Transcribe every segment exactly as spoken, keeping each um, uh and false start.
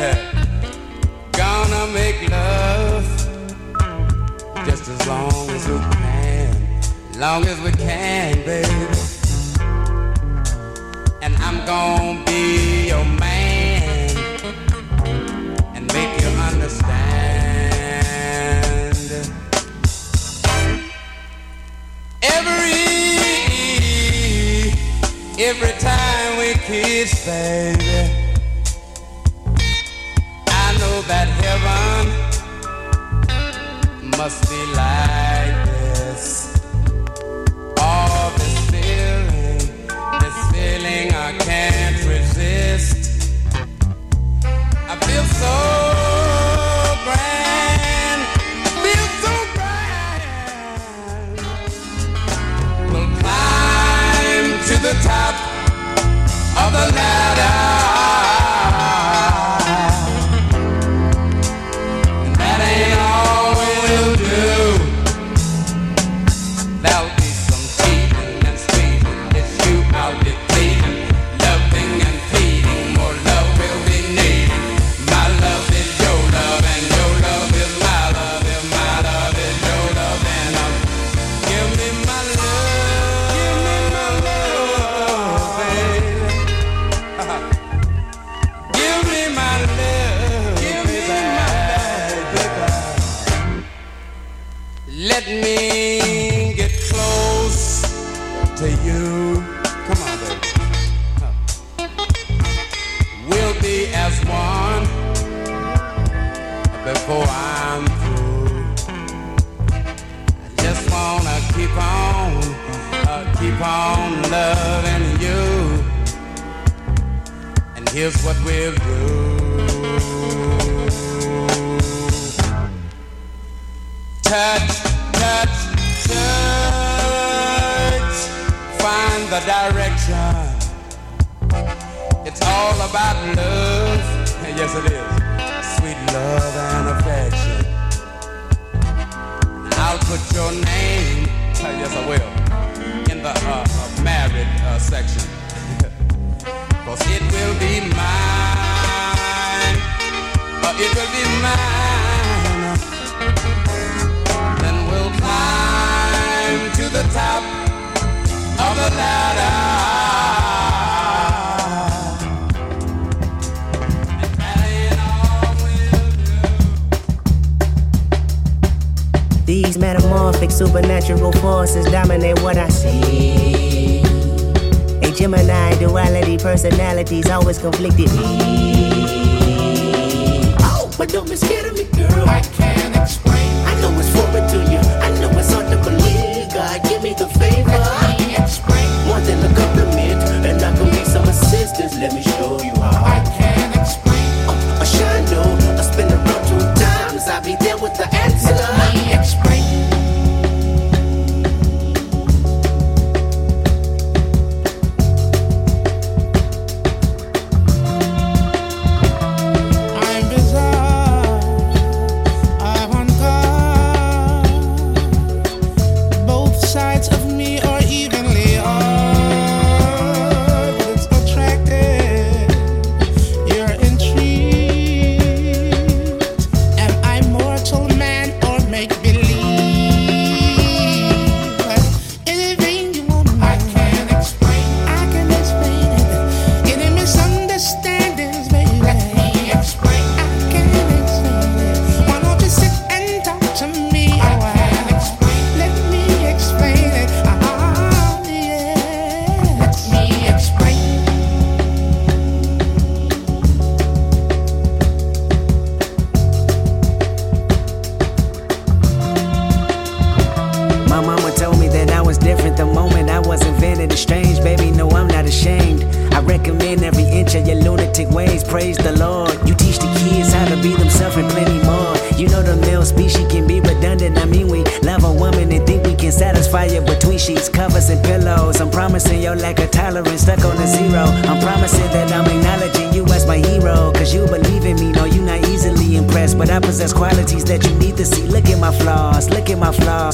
Yeah. Gonna make love just as long as we can, long as we can, baby. And I'm gonna be your man and make you understand. Every every time we kiss, baby, I know that heaven must be like this. Oh, this feeling, this feeling I can't resist. I feel so. To the top of the ladder, and that ain't all we'll do. There'll be some cheating and speeding, it's you I'll be pleading, loving and feeding, more love we'll be needing. My love is your love, and your love is my love, and my love is your love, and I'm give me my love. Let me get close to you. Come on, baby. Huh. We'll be as one before I'm through. I just wanna keep on, uh, keep on loving you. And here's what we'll do. Touch. Touch, touch, find the direction. It's all about love, and yes it is, sweet love and affection. I'll put your name, yes I will, in the uh, uh, married uh, section, cause it will be mine, uh, it will be mine. Climb to the top of the ladder, and that ain't all we'll do. These metamorphic supernatural forces dominate what I see. A Gemini duality, personalities always conflicted. Oh, but don't be scared of me, girl. I can't explain. I know it's forbidden to you. I know it's hard to believe. God, give me the favor. I can't explain more than a compliment, and I can be some assistance. Let me show you how. I can't explain. Oh, I sure know. I spin around two times. I'll be there with the answer. I can't explain.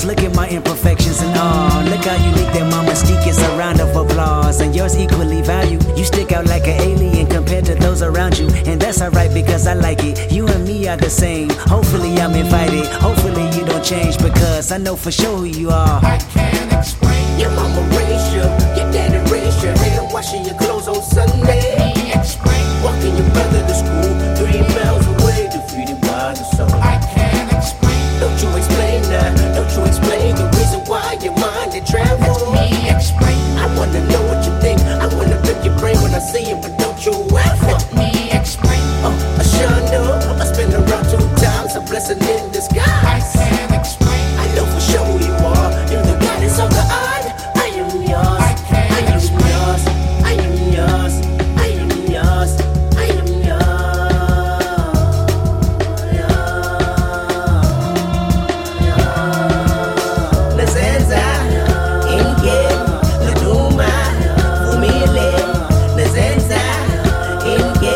Look at my imperfections and all. Look how unique that my mystique is. A round of applause. And yours equally valued. You stick out like an alien compared to those around you, and that's alright because I like it. You and me are the same. Hopefully I'm invited. Hopefully you don't change because I know for sure who you are. I can't explain. Your mama raised you. Your daddy raised you. They're washing your clothes on Sunday. I can't explain. Walking your brother to school three miles away, defeated by the sun. I can't explain. Don't you explain that? Don't you explain the reason why your mind did travel? I can't explain. I wanna know what you think. I wanna pick your brain when I see it, but don't you ever let me explain. Oh, I sure know. I spin around two times, a blessing in disguise. I can't explain. I know for sure who you are. You're the goddess of the eye. I am yours. I can't I am explain. Yours. I am yours. I am yours. I am yours. La Zenza, Inge, La Duma, Fumile. La Zenza, Inge,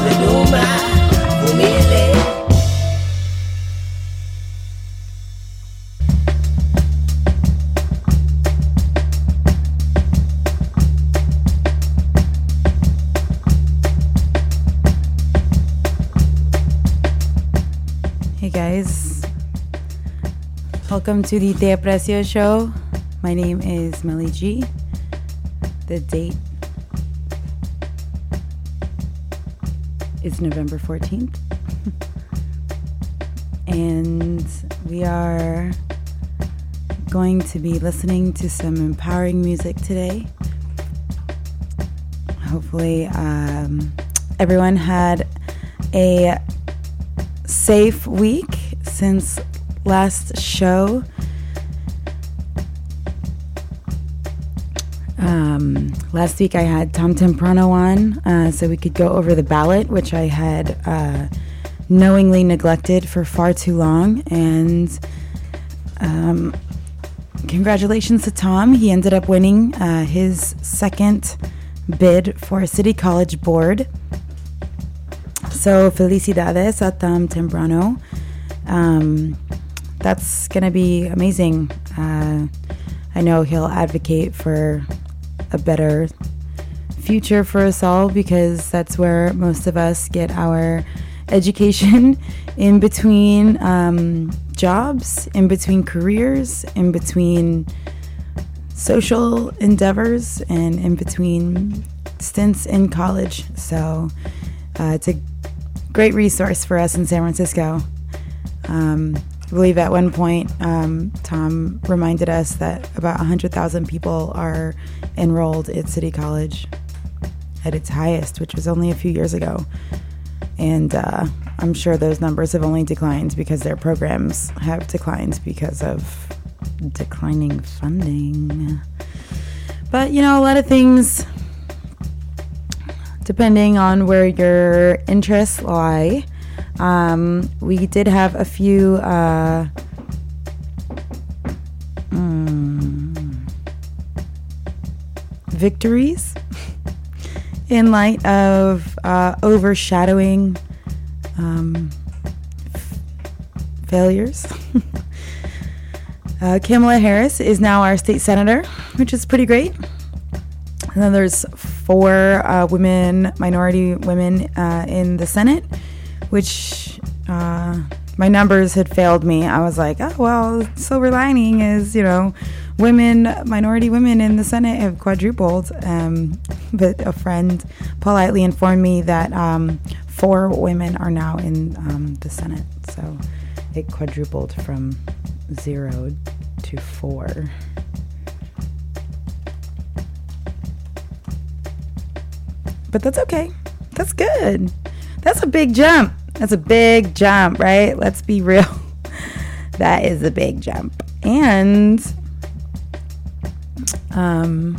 La Duma, Fumile. Hey guys, welcome to the Te Aprecio show. My name is Melly G. The date is November fourteenth. And we are going to be listening to some empowering music today. Hopefully, um, everyone had a safe week since last show. Um, last week I had Tom Temprano on, uh, so we could go over the ballot, which I had uh, knowingly neglected for far too long. And um, congratulations to Tom. He ended up winning uh, his second bid for a city college board. So, felicidades a Tom Temprano. Um, that's going to be amazing. Uh, I know he'll advocate for a better future for us all because that's where most of us get our education in between um, jobs, in between careers, in between social endeavors, and in between stints in college. So, uh, it's a great resource for us in San Francisco. Um, I believe at one point um, Tom reminded us that about one hundred thousand people are enrolled at City College at its highest, which was only a few years ago. And uh, I'm sure those numbers have only declined because their programs have declined because of declining funding. But, you know, a lot of things, depending on where your interests lie. Um, we did have a few uh, mm, victories in light of uh, overshadowing um, f- failures. uh, Kamala Harris is now our state senator, which is pretty great. And then there's four uh, women, minority women uh, in the Senate, which uh, my numbers had failed me. I was like, oh, well, silver lining is, you know, women, minority women in the Senate have quadrupled. Um, but a friend politely informed me that um, four women are now in um, the Senate. So it quadrupled from zero to four. But that's okay. That's good. That's a big jump. That's a big jump, right? Let's be real. That is a big jump. And um,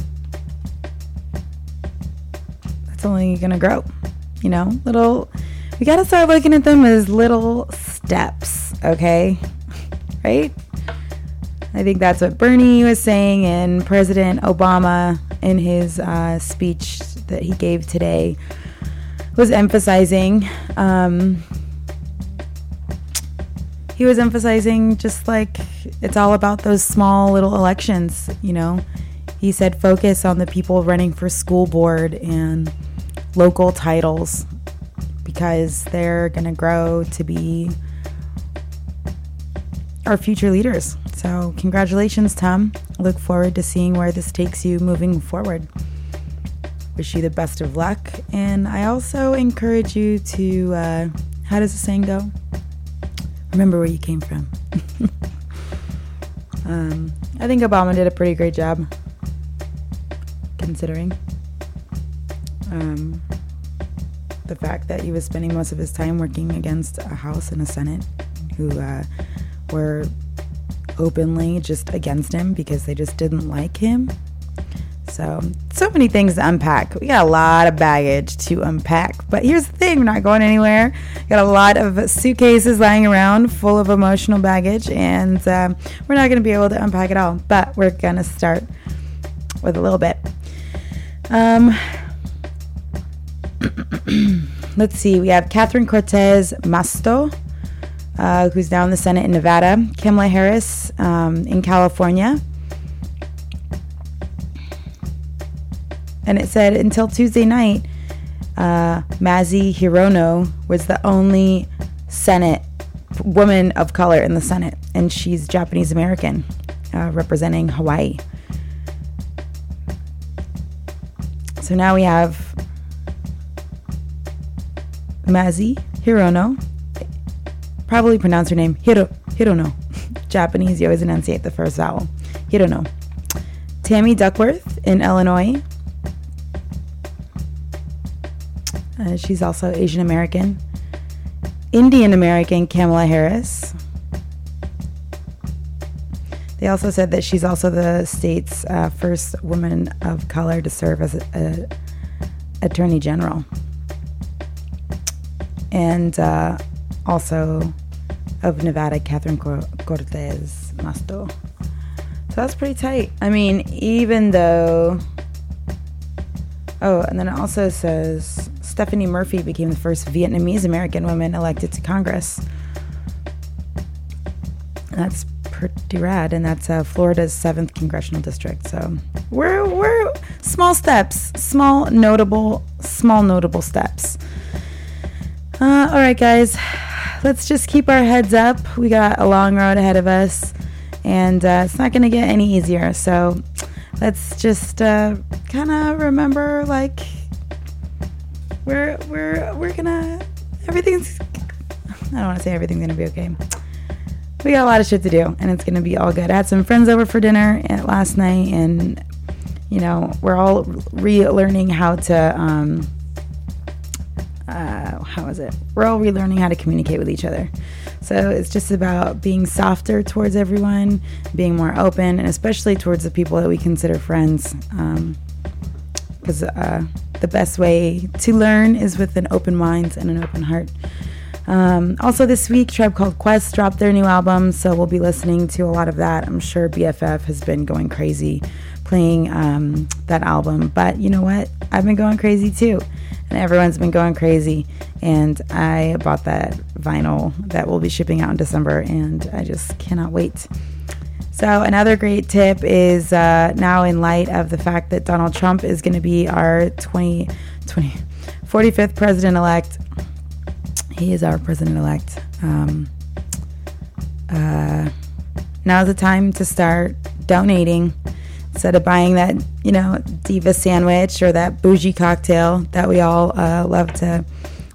that's only going to grow. You know, little, we got to start looking at them as little steps, okay? Right? I think that's what Bernie was saying, and President Obama in his uh, speech that he gave today was emphasizing. Um, he was emphasizing just like it's all about those small little elections, you know. He said focus on the people running for school board and local titles because they're going to grow to be our future leaders. So congratulations, Tom. Look forward to seeing where this takes you moving forward. Wish you the best of luck. And I also encourage you to, uh, how does the saying go? Remember where you came from. um, I think Obama did a pretty great job, considering um, the fact that he was spending most of his time working against a House and a Senate who uh, were openly just against him because they just didn't like him. So, so many things to unpack. We got a lot of baggage to unpack. But here's the thing, we're not going anywhere. Got a lot of suitcases lying around full of emotional baggage. And um, we're not going to be able to unpack it all. But we're going to start with a little bit. Um, let's see. We have Catherine Cortez Masto, uh, who's now in the Senate in Nevada. Kamala Harris um, in California. And it said, until Tuesday night, uh, Mazie Hirono was the only Senate woman of color in the Senate. And she's Japanese-American, uh, representing Hawaii. So now we have Mazie Hirono. Probably pronounce her name Hiro, Hirono. Japanese, you always enunciate the first vowel. Hirono. Tammy Duckworth in Illinois. Uh, she's also Asian American. Indian American Kamala Harris. They also said that she's also the state's uh, first woman of color to serve as an attorney general. And uh, also of Nevada, Catherine Cortez Masto. So that's pretty tight. I mean, even though... Oh, and then it also says... Stephanie Murphy became the first Vietnamese-American woman elected to Congress. That's pretty rad, and that's uh, Florida's seventh congressional district. So we're we're small steps, small notable, small notable steps. Uh, all right, guys, let's just keep our heads up. We got a long road ahead of us, and uh, it's not going to get any easier. So let's just uh, kind of remember, like. We're, we're, we're gonna, everything's, I don't want to say everything's gonna be okay. We got a lot of shit to do, and it's gonna be all good. I had some friends over for dinner at last night, and, you know, we're all relearning how to, um, uh, how is it? We're all relearning how to communicate with each other. So it's just about being softer towards everyone, being more open, and especially towards the people that we consider friends, um, because, uh, the best way to learn is with an open mind and an open heart. Um, also this week, Tribe Called Quest dropped their new album, so we'll be listening to a lot of that. I'm sure B F F has been going crazy playing um, that album. But you know what? I've been going crazy too. And everyone's been going crazy. And I bought that vinyl that will be shipping out in December, and I just cannot wait. So another great tip is uh, now in light of the fact that Donald Trump is going to be our twenty, twenty, forty-fifth president-elect. He is our president-elect. Um, uh, now's the time to start donating instead of buying that, you know, diva sandwich or that bougie cocktail that we all uh, love to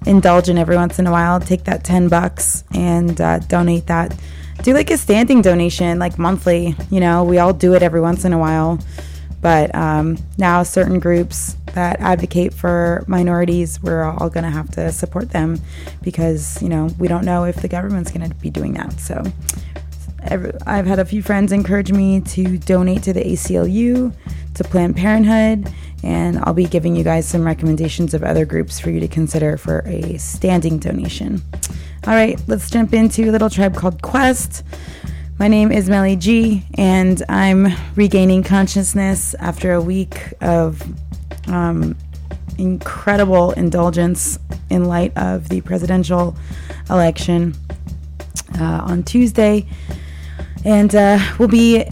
indulge in every once in a while. Take that ten bucks and uh, donate that. Do like a standing donation, like monthly. You know, we all do it every once in a while. But um, now certain groups that advocate for minorities, we're all going to have to support them because, you know, we don't know if the government's going to be doing that. So every, I've had a few friends encourage me to donate to the A C L U, to Planned Parenthood, and I'll be giving you guys some recommendations of other groups for you to consider for a standing donation. All right, let's jump into Little Tribe Called Quest. My name is Melly G, and I'm regaining consciousness after a week of um, incredible indulgence in light of the presidential election uh, on Tuesday. And uh, we'll be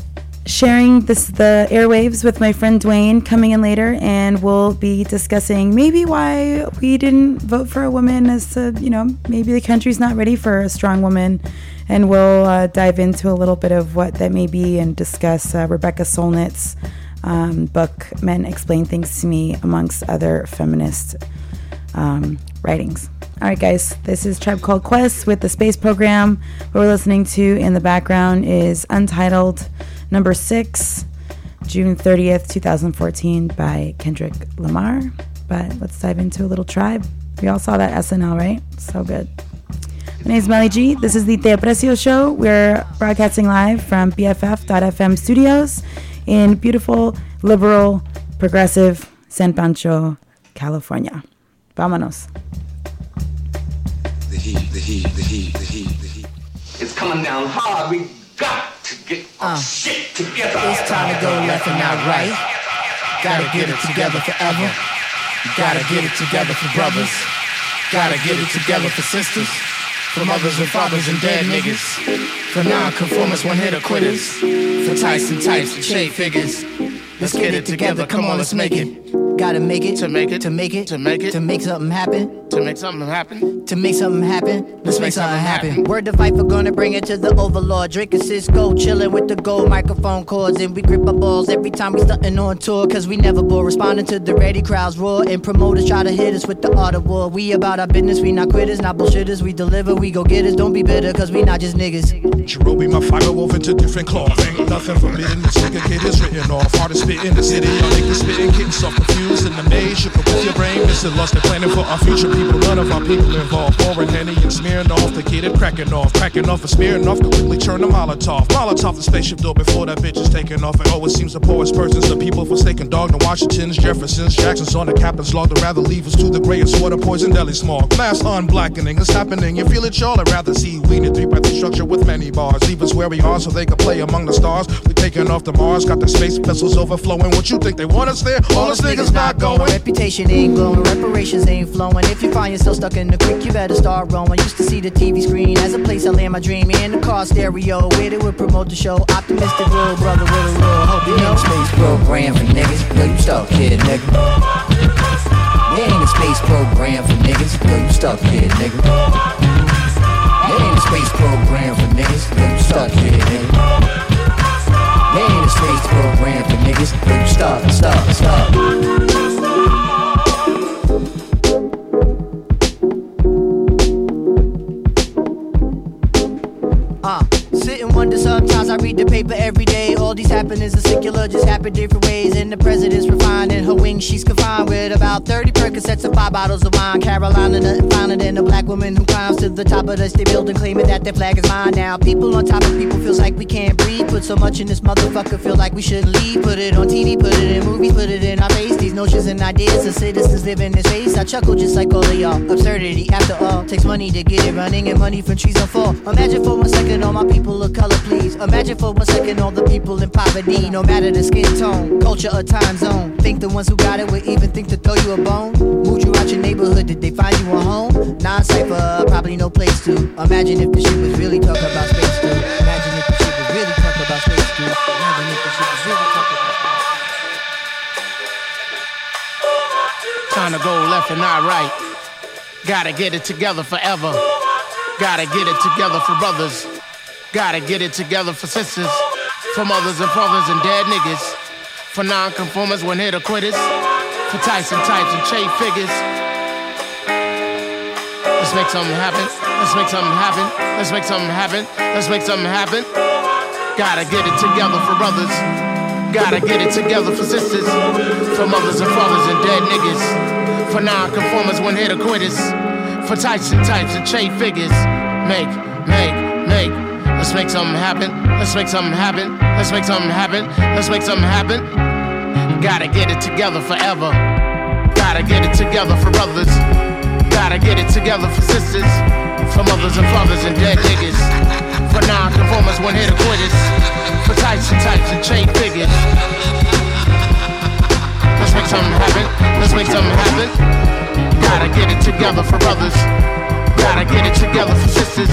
sharing this the airwaves with my friend Dwayne coming in later, and we'll be discussing maybe why we didn't vote for a woman, as to, you know, maybe the country's not ready for a strong woman. And we'll uh, dive into a little bit of what that may be and discuss uh, Rebecca Solnit's um, book, Men Explain Things To Me, amongst other feminist um, writings. All right, guys, this is Tribe Called Quest with the space program. What we're listening to in the background is Untitled Number six, June thirtieth, twenty fourteen, by Kendrick Lamar. But let's dive into a little Tribe. We all saw that S N L, right? So good. My name is Melly G. This is the Te Aprecio show. We're broadcasting live from B F F dot F M studios in beautiful, liberal, progressive San Pancho, California. Vámonos. The heat, the heat, the heat, the heat, the heat. It's coming down hard. We got to get our uh, shit together. It's time to go left and not right. Gotta get it together forever. Gotta get it together for brothers. Gotta get it together for sisters. For mothers and fathers and dead niggas. For non-conformists, one-hitter quitters. For tights and types and shade figures. Let's get it together, come on, let's make it. Gotta make it, to make it, to make it, to make it, to make something happen. To make something happen. To make something happen. Let's make something happen. Word to fight, we're gonna bring it to the overlord. Drinking Cisco, chilling with the gold microphone cords. And we grip our balls every time we stuntin' on tour. Cause we never bore. Responding to the ready crowds roar. And promoters try to hit us with the art of war. We about our business, we not quitters, not bullshitters. We deliver, we go getters. Don't be bitter, cause we not just niggas. Jerobi, my fire wove into different cloth. Ain't nothing forbidden, this nigga kid is written off. Artists spit in the city, y'all niggas spitting, getting so confused. In the maze, you propose your brain, missing lost and planning for our future. People, none of our people involved. Pouring Henny and smearing off, the kid and cracking off, cracking off and smearing off, quickly turn the Molotov. Molotov the spaceship door before that bitch is taking off. It always seems the poorest persons, the people forsaken dog, the Washingtons, Jeffersons, Jacksons on the captain's log. They'd rather leave us to the grave, water poison, deli smog. Glass unblackening, it's happening, you feel it, y'all. I'd rather see we in a three by three structure with many bars. Leave us where we are so they can play among the stars. We're taking off the Mars, got the space vessels overflowing. What you think, they want us there? All us niggas not going. Reputation ain't glowing, reparations ain't flowing. If you find yourself stuck in the creek, you better start rowing. Used to see the T V screen as a place I land my dream in. The car stereo, where they would promote the show. Optimistic little brother with a little hope. You know, space program for niggas. No, you stuck here, nigga. There ain't a space program for niggas. No, you stuck here, nigga. There ain't a space program for niggas. No, you stuck here, nigga. There ain't a space program for niggas. Don't stop, stop, stop. Uh, sit and wonder sometimes. I read the paper every day. All these happenings are secular, just happen different ways. And the president's refined in her wings, she's confined with about thirty Percocets and five bottles of wine. Carolina, nothing finer than a black woman who climbs to the top of the state building, claiming that their flag is mine. Now people on top of people feels like we can't breathe. Put so much in this motherfucker, feel like we shouldn't leave. Put it on T V, put it in movies, put it in our face. These notions and ideas of citizens live in this space. I chuckle just like all of y'all. Absurdity, after all, takes money to get it running, and money from trees on fall. Imagine for one second all my people of color, please. Imagine for one second all the people in poverty, no matter the skin tone, culture or time zone. Think the ones who got it would even think to throw you a bone. Moved you out your neighborhood, did they find you a home? Non-cypher, probably no place to. Imagine if the shit was really talking about space, dude. Imagine if the shit was really talking about space, dude. Imagine if the shit was really talking about space. Time to go left and not right. Gotta get it together forever. Gotta get it together for brothers. Gotta get it together for sisters. For mothers and fathers and dead niggas. For non-conformers, one-hitter quitters. For types and types and shade figures. Let's make something happen. Let's make something happen. Let's make something happen. Let's make something happen. Gotta get it together for brothers. Gotta get it together for sisters. For mothers and fathers and dead niggas. For non-conformers, one-hitter quitters. For types and types and shade figures. Make, make, make. Let's make something happen. Let's make something happen. Let's make something happen. Let's make something happen. Gotta get it together forever. Gotta get it together for brothers. Gotta get it together for sisters. For mothers and fathers and dead niggas. For non-conformers, one-hitter quitters. For types and types and chain figures. Let's make something happen. Let's make something happen. Gotta get it together for brothers. trying to get it together for sisters,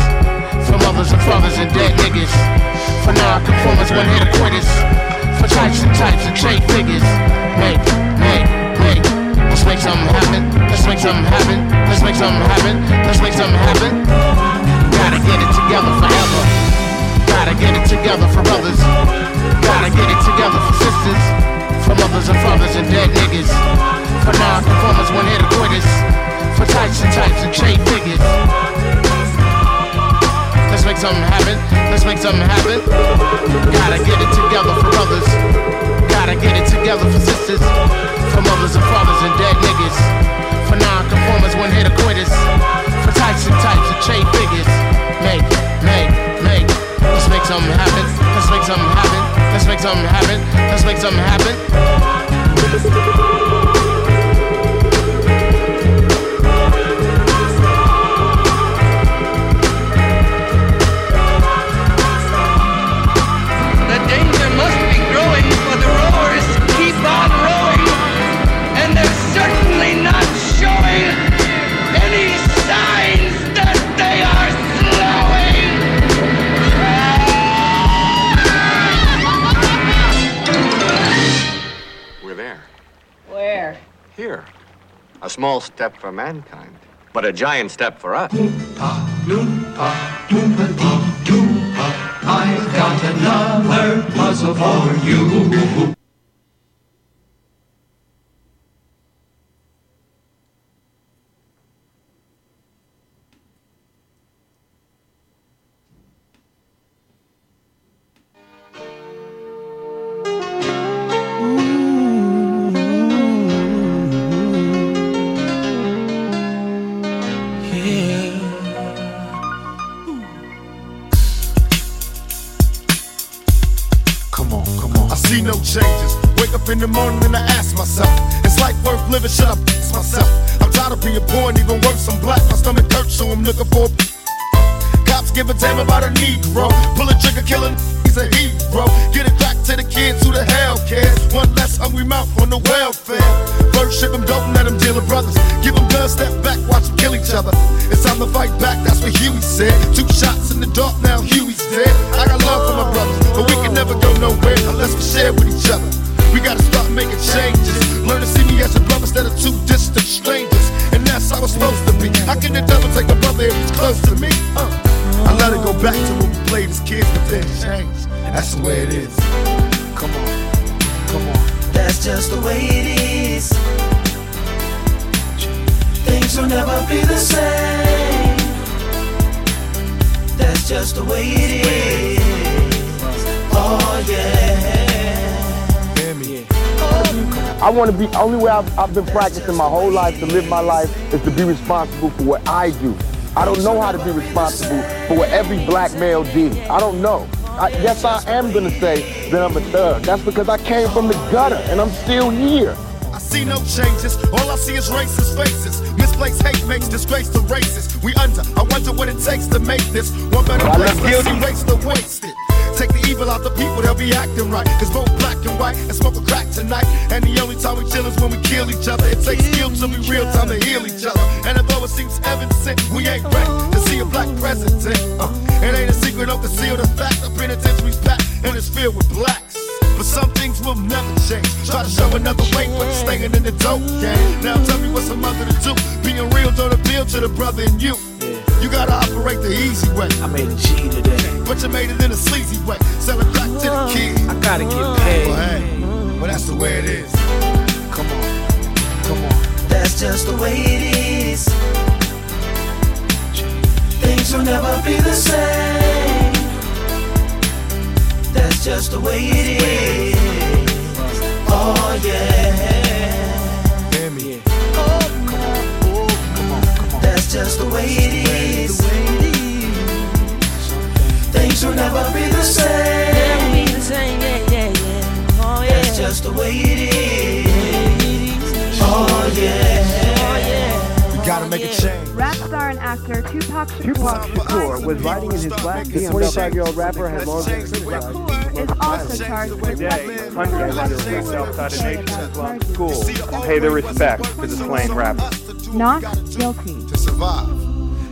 for mothers and fathers and dead niggas, for non-conformers, one-hit quitters, for types and types and trade figures. Make, make, make. Let's make something happen. Let's make something happen. Let's make something happen. Let's make something happen. Gotta get it together forever. Gotta get it together for brothers. Gotta get it together for sisters, for mothers and fathers and dead niggas, for non-conformers, one-hit quitters, for types and types and trade figures. Let's make something happen. Let's make something happen. Gotta get it together for brothers. Gotta get it together for sisters, for mothers and fathers and dead niggas, for non-conformers, one-hit quitters, for types and types and trade figures. Make, make, make. Let's make something happen. Let's make something happen. Let's make something happen. Let's make something happen. Here, a small step for mankind, but a giant step for us. I've got another puzzle for you. In the morning and I ask myself, is life worth living? Should I fix myself? I'm tired of being poor and even worse, I'm black. My stomach hurts, so I'm looking for cops give a damn about a Negro. Pull a trigger, killing he's a hero. Get it back to the kids who the hell cares. One less hungry mouth on the welfare. First ship them, don't let them deal with brothers. Give them guns, step back, watch them kill each other. It's time to fight back, that's what Huey said. Two shots in the dark, now Huey's dead. I got love for my brothers, but we can never go nowhere unless we share with each other. We gotta start making changes. Learn to see me as a brother instead of two distant strangers. And that's how it's supposed to be. How can the devil take my brother if he's close to me? Uh. I let it go back to when we played as kids, but then changed. That's the way it is. Come on, come on. That's just the way it is. Things will never be the same. That's just the way it is. Oh yeah. I want to be, only way I've, I've been practicing my whole life to live my life is to be responsible for what I do. I don't know how to be responsible for what every black male did. I don't know. I, yes, I am going to say that I'm a thug. That's because I came from the gutter and I'm still here. I see no changes, all I see is racist faces. Misplaced hate makes disgrace to races. We under, I wonder what it takes to make this one better place, let's erase the wasted. Take the evil out the people, they'll be acting right. Cause both black and white and smoke a crack tonight. And the only time we chill is when we kill each other. It takes skill to be real time to heal each other. And although it seems evident, we ain't ready to see a black president. uh, It ain't a secret, don't conceal the fact. The penitentiary's packed and it's filled with blacks. But some things will never change. Try to show another way, but you're staying in the dope game. Now tell me what's a mother to do. Being real don't appeal to the brother in you. You gotta operate the easy way. I made a G today, but you made it in a sleazy way. Sell it back to the kids. I gotta get paid. Well, hey, well that's the way it is. Come on, come on. That's just the way it is. Things will never be the same. That's just the way it is. Oh yeah. Hear me. Oh, come on. That's just the way it is. Things will never be the same. That's just the way it is. Oh yeah. We gotta make a change. Rap star and actor Tupac Shakur. Tupac Shakur was riding in his black B M W. twenty-five-year-old rapper had long been criticized. Is also charged with hundreds of things outside of nation as well. Schools pay their respect to this slain rapper. Not guilty. To survive.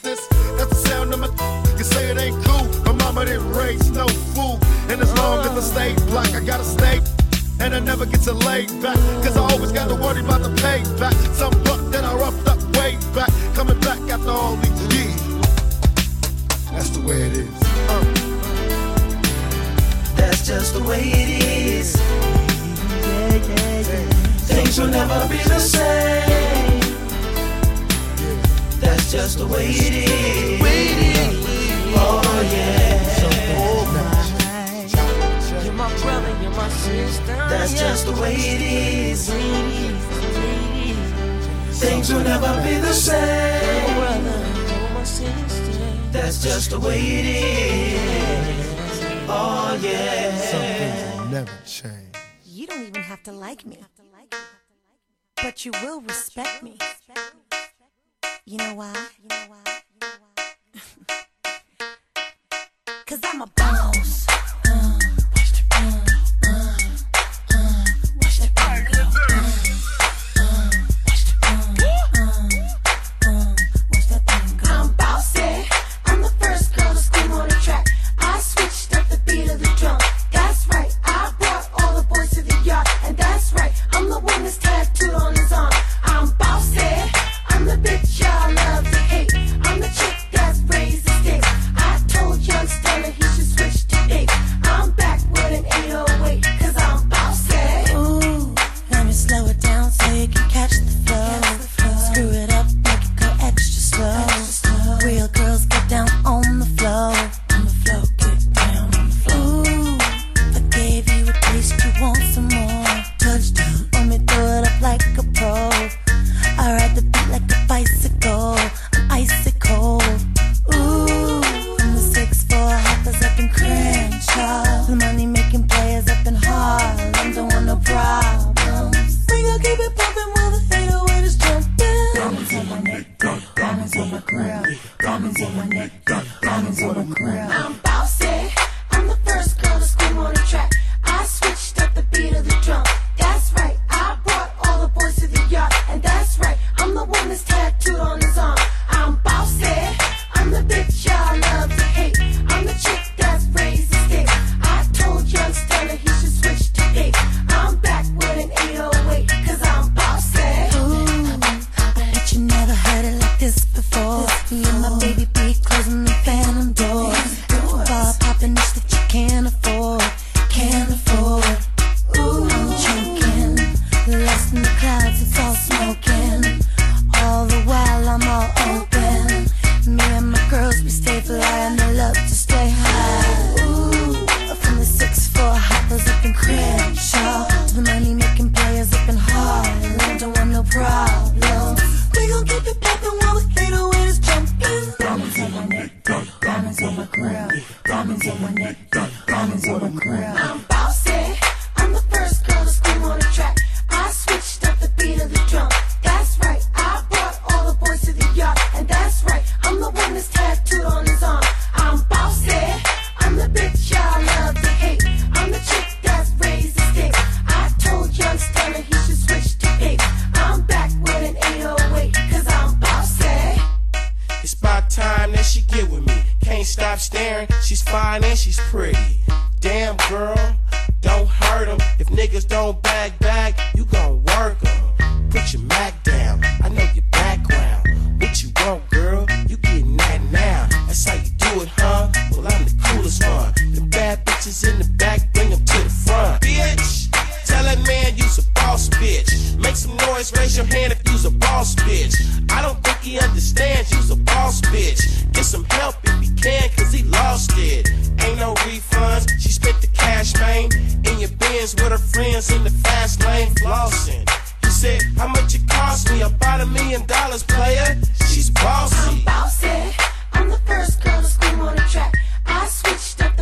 this, that's the sound of my th- You say it ain't cool, my mama didn't raise no fool. And as long as I stay black, I gotta stay. And I never get to lay back, cause I always gotta worry about the payback. Some buck that I roughed up way back, coming back after all these years. That's the way it is. uh. That's just the way it is. Yeah, yeah, yeah. Things will never be the same. That's just the way it is. Oh yeah. You're my brother, you're my sister. That's just the way it is. Things will never be the same. That's just the way it is. Oh yeah. Some things will never change. You don't even have to like me, but you will respect me. You know why? You know why? You know why? Cause I'm a boss. Uh, watch the burn. Uh, uh, watch the burn. Uh, watch the burn. Uh, uh, watch the burn. I'm bossy. I'm the first girl to scream on the track. I switched up the beat of the drum. That's right. I brought all the boys to the yard, and that's right. I'm the one that's tattooed on his arm. I'm bossy. I'm the bitch y'all love to hate. I'm the chick that's raised the stakes. I told young Stunner he should switch to eight. I'm back with an eight oh eight, cause I'm bossy. Ooh, let me slow it down so you can catch the flow. Catch the flow. Screw it up, make it go extra slow. Extra slow. Real girls get down on the floor. On the floor, get down on the floor. Ooh, I gave you a taste, you want some more. Touchdown, let me do it up like a pro. I ride the beat like a bicycle, an icicle. Ooh, I'm the six four hoppers up in Crenshaw. The money making players up in Harlem. Don't want no problems. We gon' keep it poppin' while the eight oh eight is jumpin'. Diamonds on my neck, got diamonds on my grill. Diamonds on my neck, got diamonds on my grill. I'm bossy. I'm the first girl to scream on the track. I switched up the beat of the drum. That's right. I brought all the boys to the yard, and that's right. I'm the one that's tattooed on his arm. I'm bossy. I'm the bitch y'all love to hate. I'm the chick that's raised the stakes. I told young Stunner he should switch to eight. I'm back with an eight oh eight, cause I'm bossy. Ooh, I bet you never heard it like this before. Me and my baby be closing the phantom doors. Bar popping this that you can't afford. Can't afford. Ooh, I'm choking, lost in the clouds, it's all smoking. All the while I'm all open. Me and my girls, we stay fly and I love to stay high. Ooh, from the six four hoppers up in Crenshaw to the money making players up in Harlem. Don't want no problems. We gon' keep it poppin' while the eight oh eight is jumpin'. Diamonds on my neck, got diamonds on my grill. Diamonds on my neck, got diamonds on my grill. I'm bossy. I'm the first girl to scream on the track. I switched up the beat of the drum. That's right. I brought all the boys to the yard, and that's right. I'm the one that's tattooed on his arm. I'm bossy. I'm the bitch y'all love to hate. I'm the chick that's raised the stakes. I told young Stunner he should switch to eight. I'm back with an eight oh eight, cause I'm bossy. It's about time that she get with me. Can't stop staring. She's fine and she's pretty. Damn girl. Don't hurt them. If niggas don't bag bag, you gon' work them. Put your Mac down, I know your background. What you want, girl? You getting that now. That's how you do it, huh? Well, I'm the coolest one. The bad bitches in the back, bring them to the front. Bitch, tell that man you's a boss bitch. Make some noise, raise your hand if you's a boss bitch. I don't think he understands you's a boss bitch. Get some help if he can, cause he lost it. Ain't no refunds, she spent the cash, man. In your Benz with her friends in the fast lane flossing. You said, how much it cost me? About a million dollars, player. She's bossy. I'm bossy. I'm the first girl to scream on the track. I switched up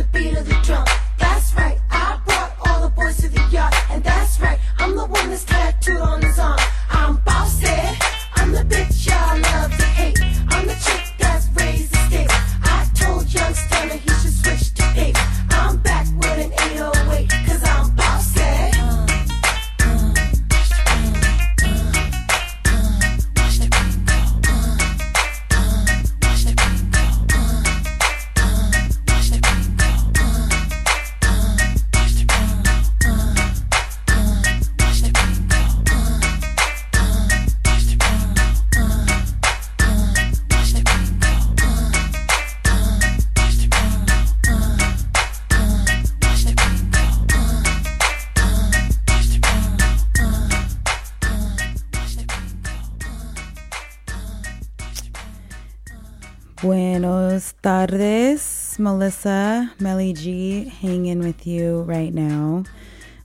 tardes, Melissa, Melly G, hanging with you right now.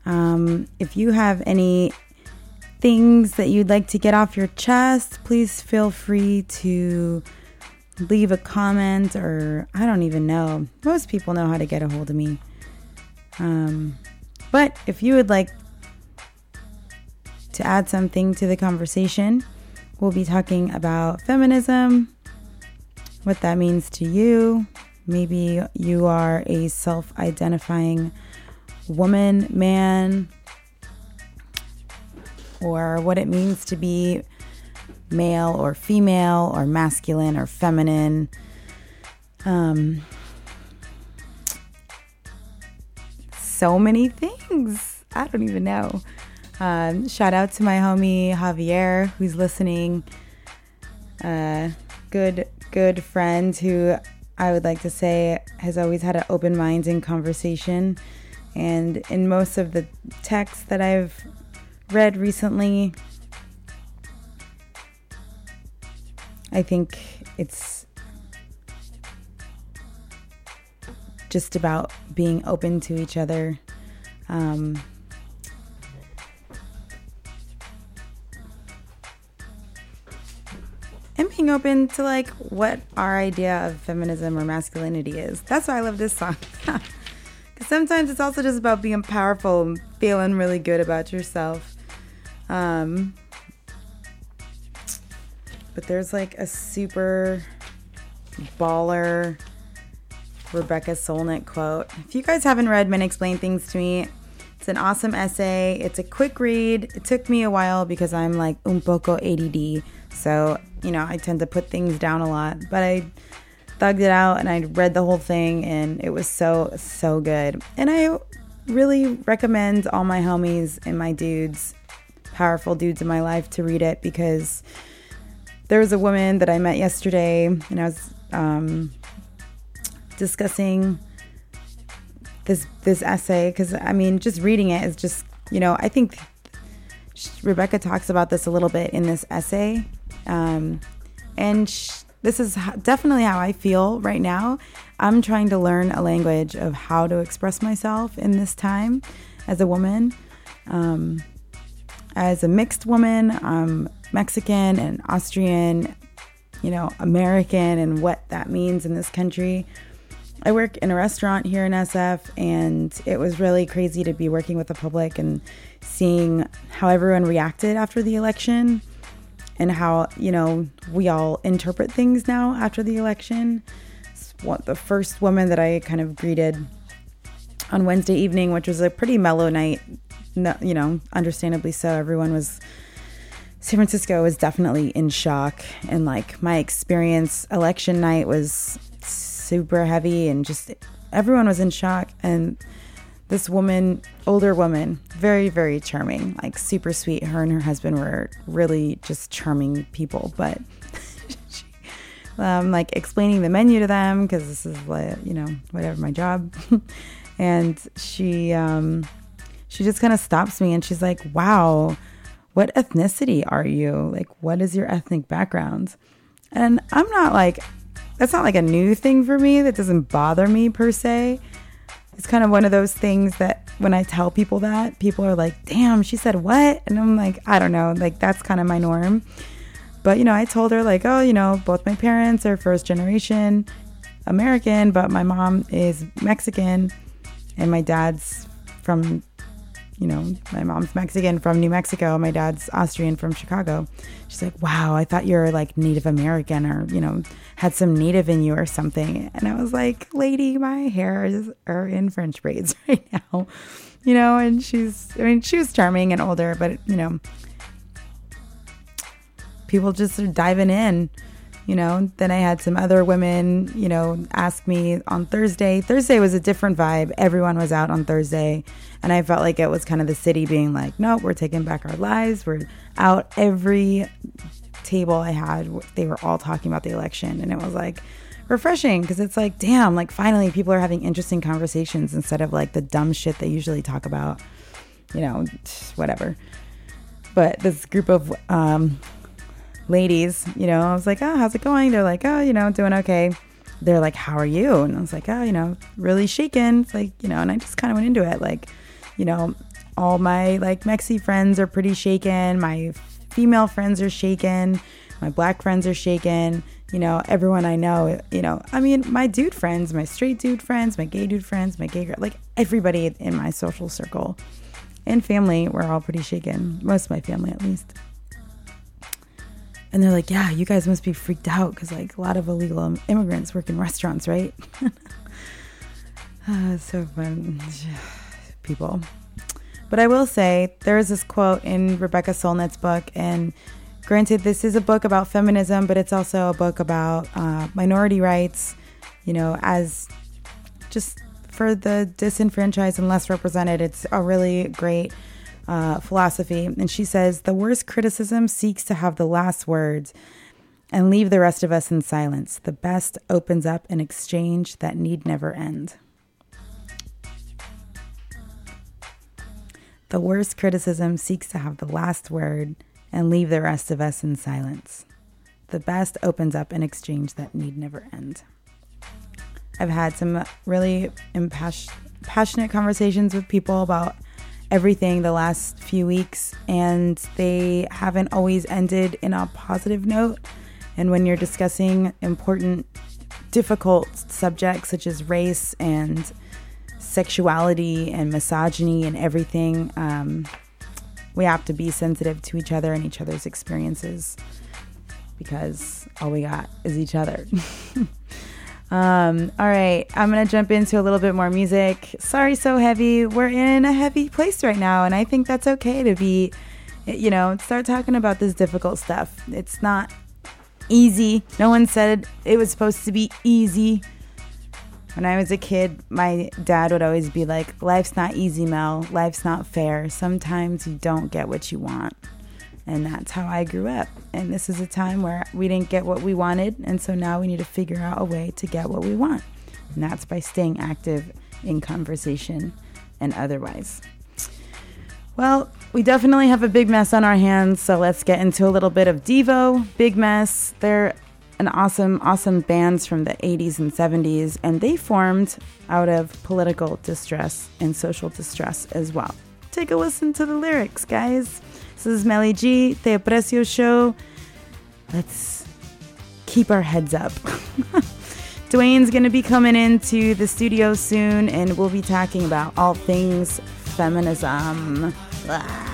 Um, if you have any things that you'd like to get off your chest, please feel free to leave a comment, or I don't even know. Most people know how to get a hold of me. Um, but if you would like to add something to the conversation, we'll be talking about feminism, what that means to you. Maybe you are a self-identifying woman, man, or what it means to be male or female or masculine or feminine. Um, so many things. I don't even know. Um, shout out to my homie Javier, who's listening. Uh, good, good friend who I would like to say has always had an open mind in conversation. And in most of the texts that I've read recently, I think it's just about being open to each other. Um, and being open to like what our idea of feminism or masculinity is. That's why I love this song. Because sometimes it's also just about being powerful and feeling really good about yourself. Um... But there's like a super baller Rebecca Solnit quote. If you guys haven't read Men Explain Things To Me, it's an awesome essay. It's a quick read. It took me a while because I'm like un poco A D D. So, you know, I tend to put things down a lot. But I thugged it out and I read the whole thing and it was so, so good. And I really recommend all my homies and my dudes, powerful dudes in my life, to read it because there was a woman that I met yesterday, and I was um, discussing this this essay because, I mean, just reading it is just, you know, I think Rebecca talks about this a little bit in this essay, um, and sh- this is h- definitely how I feel right now. I'm trying to learn a language of how to express myself in this time as a woman. Um, as a mixed woman, I'm Mexican and Austrian, you know, American, and what that means in this country. I work in a restaurant here in S F, and it was really crazy to be working with the public and seeing how everyone reacted after the election and how, you know, we all interpret things now after the election. What the first woman that I kind of greeted on Wednesday evening, which was a pretty mellow night, you know, understandably so, everyone was San Francisco was definitely in shock, and like my experience election night was super heavy and just everyone was in shock. And this woman, older woman, very, very charming, like super sweet. Her and her husband were really just charming people, but she, um, like explaining the menu to them because this is what, you know, whatever my job. And she, um, she just kind of stops me and she's like, wow, what ethnicity are you? Like, what is your ethnic background? And I'm not like, that's not like a new thing for me. That doesn't bother me per se. It's kind of one of those things that when I tell people that, people are like, damn, she said what? And I'm like, I don't know. Like, that's kind of my norm. But, you know, I told her like, oh, you know, both my parents are first generation American, but my mom is Mexican and my dad's from You know, my mom's Mexican from New Mexico. My dad's Austrian from Chicago. She's like, wow, I thought you were like Native American or, you know, had some Native in you or something. And I was like, lady, my hairs are in French braids right now. You know, and she's, I mean, she was charming and older, but, you know, people just are diving in, you know. Then I had some other women, you know, ask me on Thursday. Thursday was a different vibe. Everyone was out on Thursday. And I felt like it was kind of the city being like, no, we're taking back our lives. We're out. Every table I had, they were all talking about the election. And it was like refreshing because it's like, damn, like finally people are having interesting conversations instead of like the dumb shit they usually talk about, you know, whatever. But this group of um, ladies, you know, I was like, oh, how's it going? They're like, oh, you know, doing okay. they're like, how are you? And I was like, oh, you know, really shaken. It's like, you know, and I just kind of went into it. Like, you know, all my like Mexi friends are pretty shaken. My female friends are shaken. My black friends are shaken. You know, everyone I know, you know, I mean, my dude friends, my straight dude friends, my gay dude friends, my gay girl, like everybody in my social circle and family, we're all pretty shaken. Most of my family, at least. And they're like, yeah, you guys must be freaked out because like a lot of illegal immigrants work in restaurants, right? Oh, it's so fun. People. But I will say there is this quote in Rebecca Solnit's book, and granted, this is a book about feminism, but it's also a book about uh, minority rights, you know, as just for the disenfranchised and less represented. It's a really great uh, philosophy. And she says, the worst criticism seeks to have the last words and leave the rest of us in silence. The best opens up an exchange that need never end. The worst criticism seeks to have the last word and leave the rest of us in silence. The best opens up an exchange that need never end. I've had some really impass- passionate conversations with people about everything the last few weeks, and they haven't always ended in a positive note. And when you're discussing important, difficult subjects such as race and sexuality and misogyny and everything, um, we have to be sensitive to each other and each other's experiences, because all we got is each other. um, all right, I'm going to jump into a little bit more music. Sorry, So Heavy. We're in a heavy place right now, and I think that's okay to be, you know, start talking about this difficult stuff. It's not easy. No one said it was supposed to be easy. When I was a kid, my dad would always be like, life's not easy, Mel. Life's not fair. Sometimes you don't get what you want. And that's how I grew up. And this is a time where we didn't get what we wanted. And so now we need to figure out a way to get what we want. And that's by staying active in conversation and otherwise. Well, we definitely have a big mess on our hands. So let's get into a little bit of Devo. Big Mess. They're an awesome, awesome bands from the eighties and seventies, and they formed out of political distress and social distress as well. Take a listen to the lyrics, guys. This is Melly G, Te Aprecio Show. Let's keep our heads up. Dwayne's going to be coming into the studio soon, and we'll be talking about all things feminism. Blah.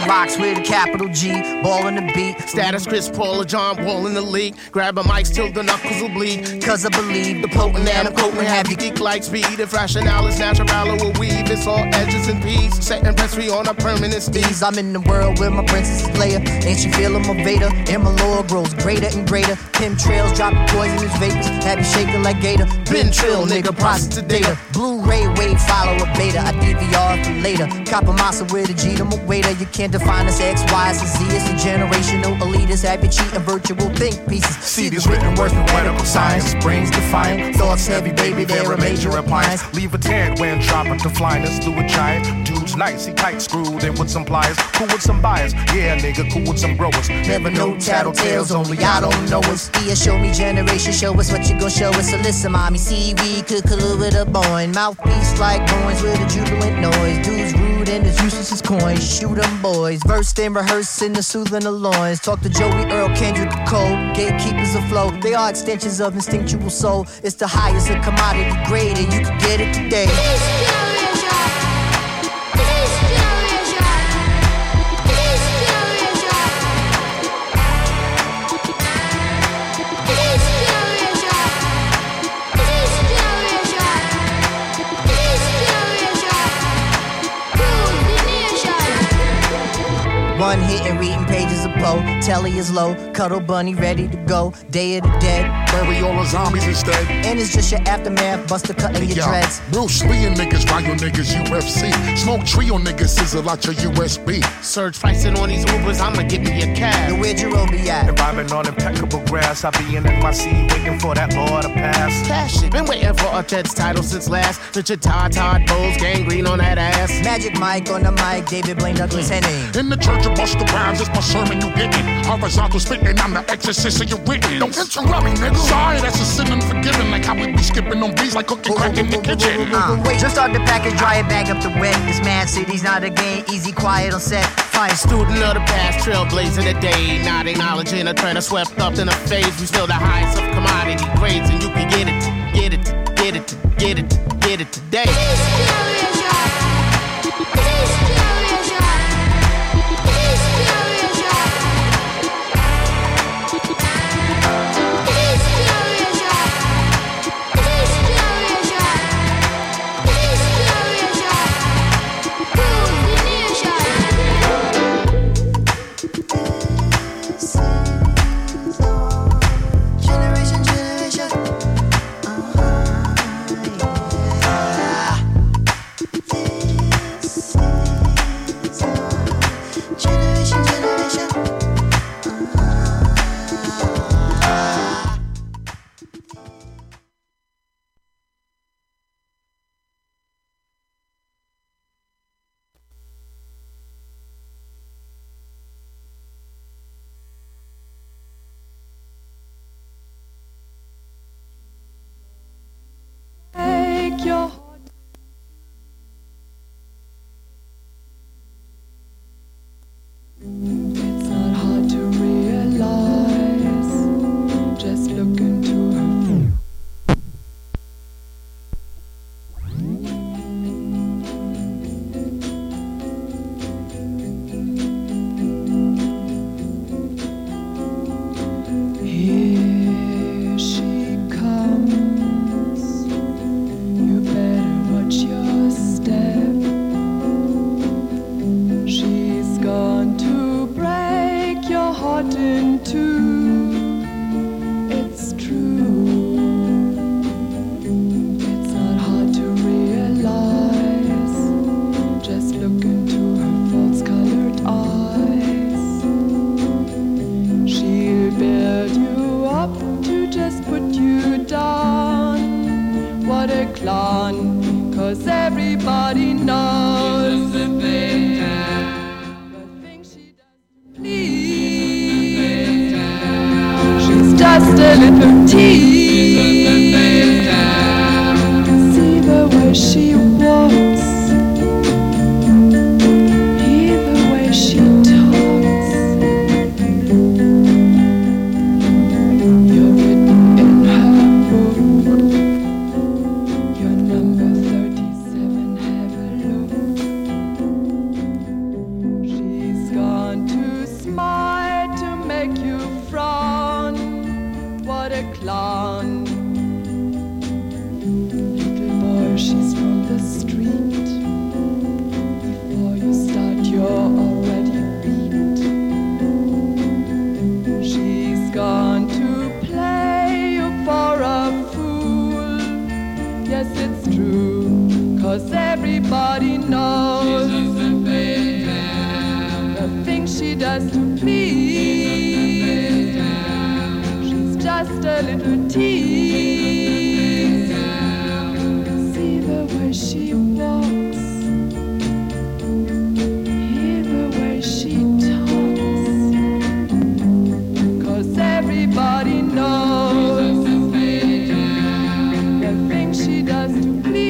the rocks with a capital G, ball in the beat. Status Chris Paul or John Wall in the league. Grab a mic till the knuckles will bleed. Cause I believe the potent and I'm quoting have you geek like speed. If rationale is natural, I will weave. It's all edges and peas. Setting press we on a permanent steez. I'm in the world where my princess is layer. Ain't you feeling my Vader? And my lore grows greater and greater. Pim trails dropping poisonous vapors. Have you shaking like Gator? Been trill, nigga, process the data. Blu-ray wave, follow a beta. I D V R for later. Copper masa with a G to my waiter. You can't define us X, Y, and Z. It's a generational elitist. Have you cheating virtual think pieces. See these written words with medical science. Brains defiant. Thoughts heavy, baby, they're a major appliance. Leave a tad when dropping to flyness. Do a giant. Dude's nice, he tight screwed in with some pliers. Cool with some buyers. Yeah, nigga, cool with some growers. Never know tattletales, only I don't know us. Yeah, show me generation, show us what you gon' show us. So listen, mommy, C V could collude with a boy. Mouthpiece like coins with a jubilant noise. Dude's rude and as useless as coins. Shoot them boys. Versed and rehearsed in the soothing of loins. Talk to Joey Earl, Kendrick Cole. Gatekeepers afloat. They are extensions of instinctual soul. It's the highest of commodity grade and you can get it today. One hit and reading pages of Poe. Telly is low, cuddle bunny ready to go. Day of the dead, bury all the zombies instead. And it's just your aftermath, buster cutting hey, your y'all. Dreads. Bruce Lee and niggas, Ryo niggas, U F C. Smoke trio niggas, sizzle out your U S B. Surge pricing on these Ubers, I'ma get me a cab. Yo, where'd your O B at? Arriving on impeccable grass, I be in N Y C waiting for that law to pass. Cash it, been waiting for a Ted's title since last. Such a Todd Todd Bowles, gangrene on that ass. Magic Mike on the mic, David Blaine Douglas Henning. In the church. Bust the rhymes, it's my sermon you getting. Horizontal spitting, I'm the exorcist of your witness. Don't interrupt me, nigga. Sorry, that's a sin unforgiving. Like how we be skipping on beats like cookie crack in the kitchen. Uh, wait, just start the package, dry it, bag up the wet. This mad city's not a game, easy, quiet on set. Fine student of the past, trailblazing the day. Not acknowledging a trend, I swept up in a phase. We still the highest of commodity grades, and you can get it, get it, get it, get it, get it, get it today. knows the things she does to me. She's just a little tease. See the way she walks, hear the way she talks, 'cause everybody knows the things she does to me.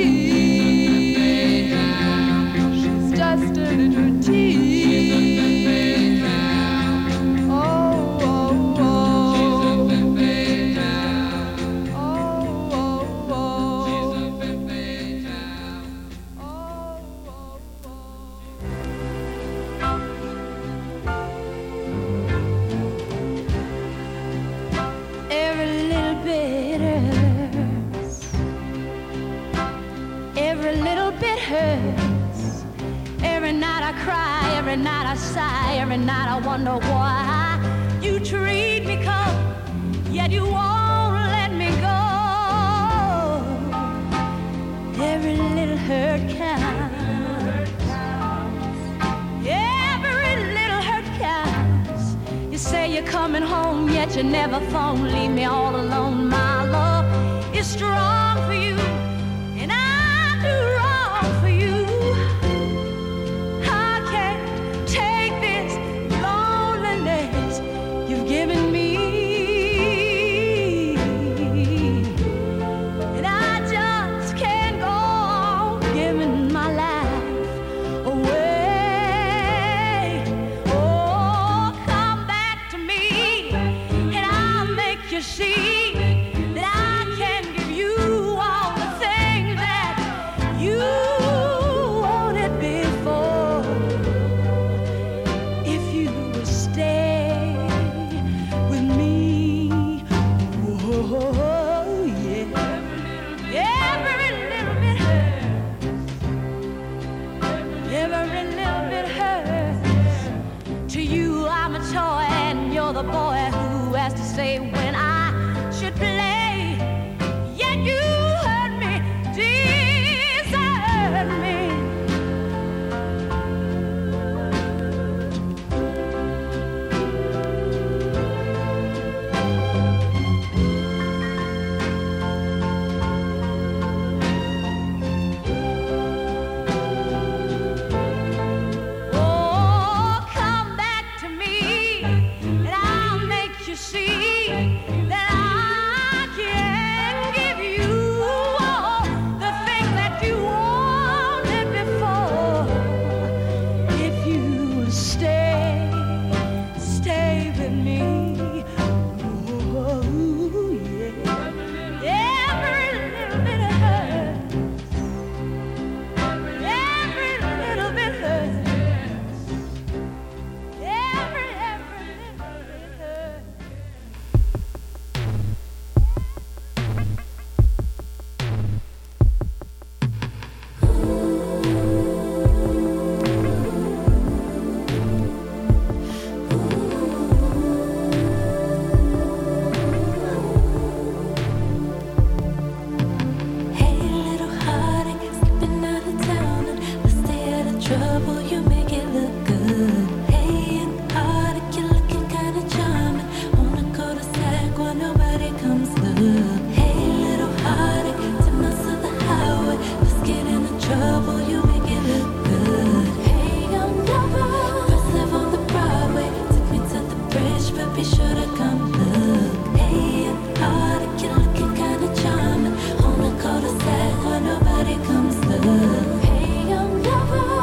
Hey, young lover,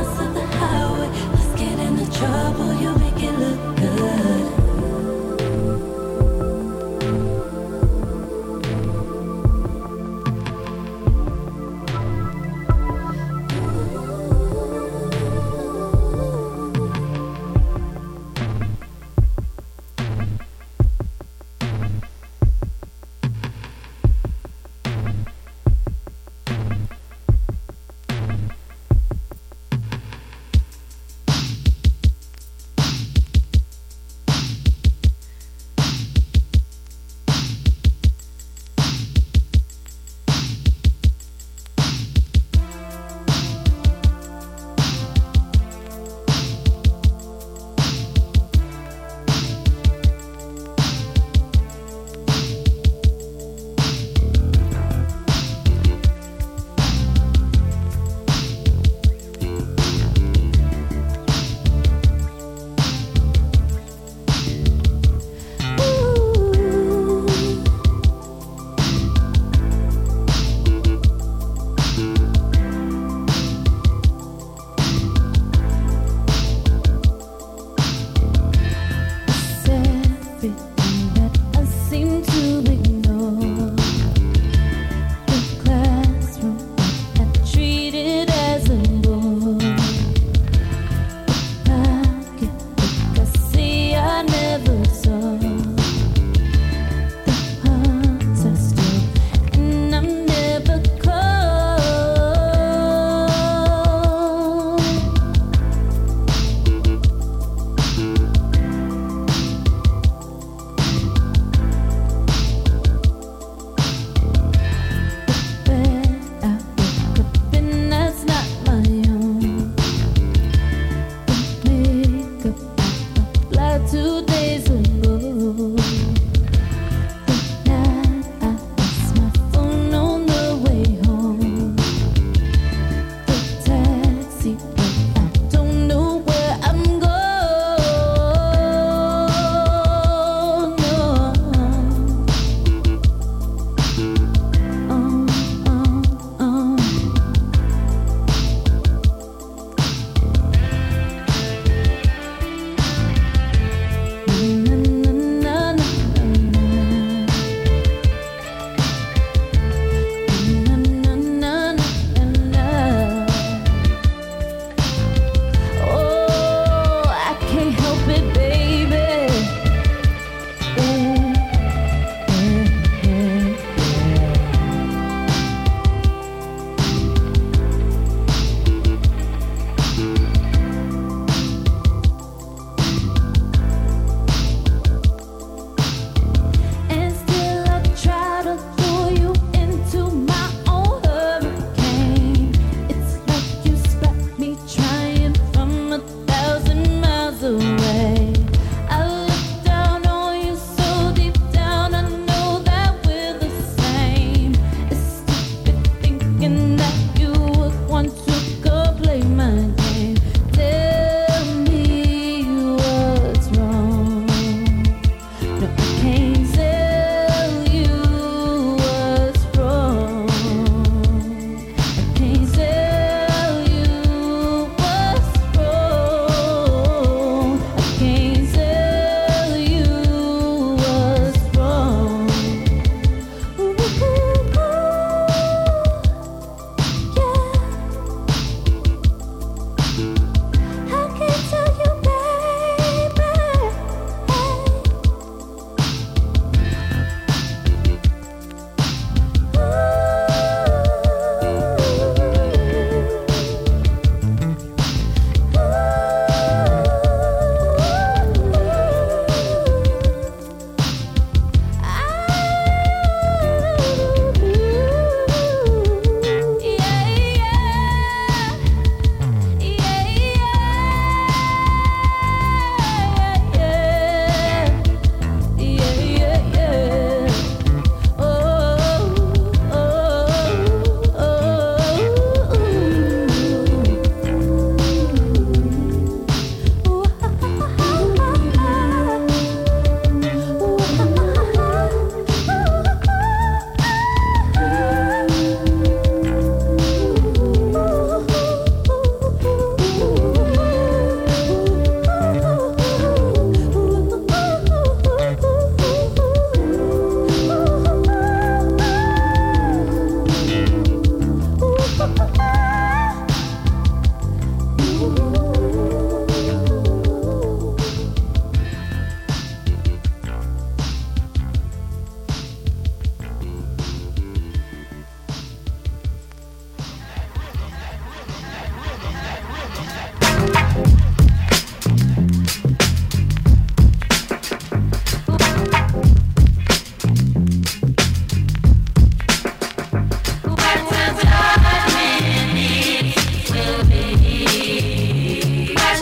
it's another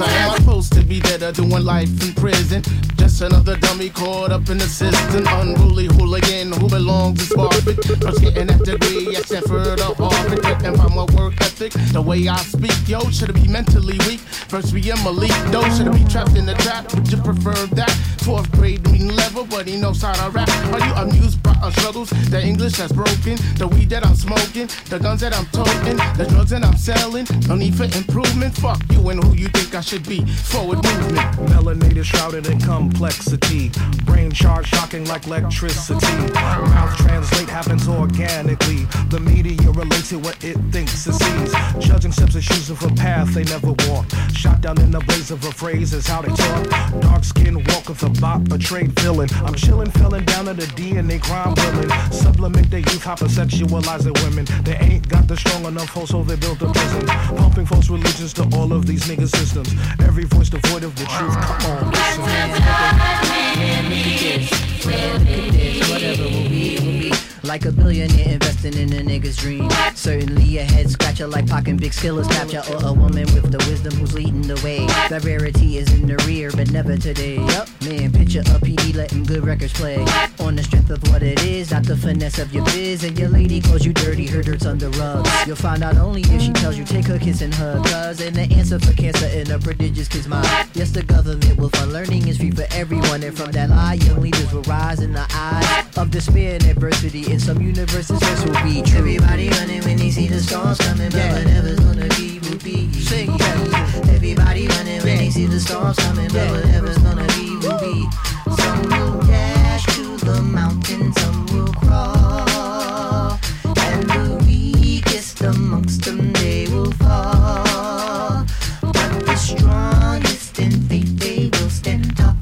Yes, I am supposed to be dead or doing life in prison. Just another dummy caught up in the system. Unruly hooligan who belongs to Spartan. First getting that degree, except for the Harvard. And by my work ethic, the way I speak, yo, should I be mentally weak? First be in Malik, though, should I be trapped in the trap? Would you prefer that? Fourth grade meeting level, but he knows how to rap. Are you amused by our struggles? The English that's broken, the weed that I'm smoking, the guns that I'm toting, the drugs that I'm selling. No need for improvement. Fuck you and who you think I should be. Forward movement. Melanated, shrouded in complexity. Brain charge shocking like electricity. Mouth translate happens organically. The media relates to what it thinks it sees. Judging steps and choosing for path they never walk. Shot down in the blaze of a phrase is how they talk. Dark skin walk with a bop, a trade villain. I'm chilling, felling down at the D N A crime villain. Supplement their youth, hypersexualizing women. They ain't got the strong enough hoes, so they build a prison. Pumping false religions to all of these nigga systems. Every voice devoid of the truth. Come on, listen. Whatever will be, will be. Like a billionaire investing in a nigga's dream. Certainly a head scratcher like Pac and Big Skillers capture. Or a woman with the wisdom who's leading the way. The rarity is in the rear, but never today. Yup, man, picture a P D letting good records play. On the strength of what it is, not the finesse of your biz. And your lady calls you dirty, her dirt's under rugs. You'll find out only if she tells you take her kiss and hug. Cause in the answer for cancer in a prodigious kid's mind. Yes, the government will fund learning is free for everyone. And from that lie, young leaders will rise in the eyes of despair and adversity. In some universes, this will be true. Everybody running when they see the storms coming, but whatever's gonna be will be. Sing, yeah. Everybody running when they see the storms coming, but whatever's gonna be will be. Some will dash to the mountain, some will crawl, and the weakest amongst them they will fall. But the strongest in faith they will stand up.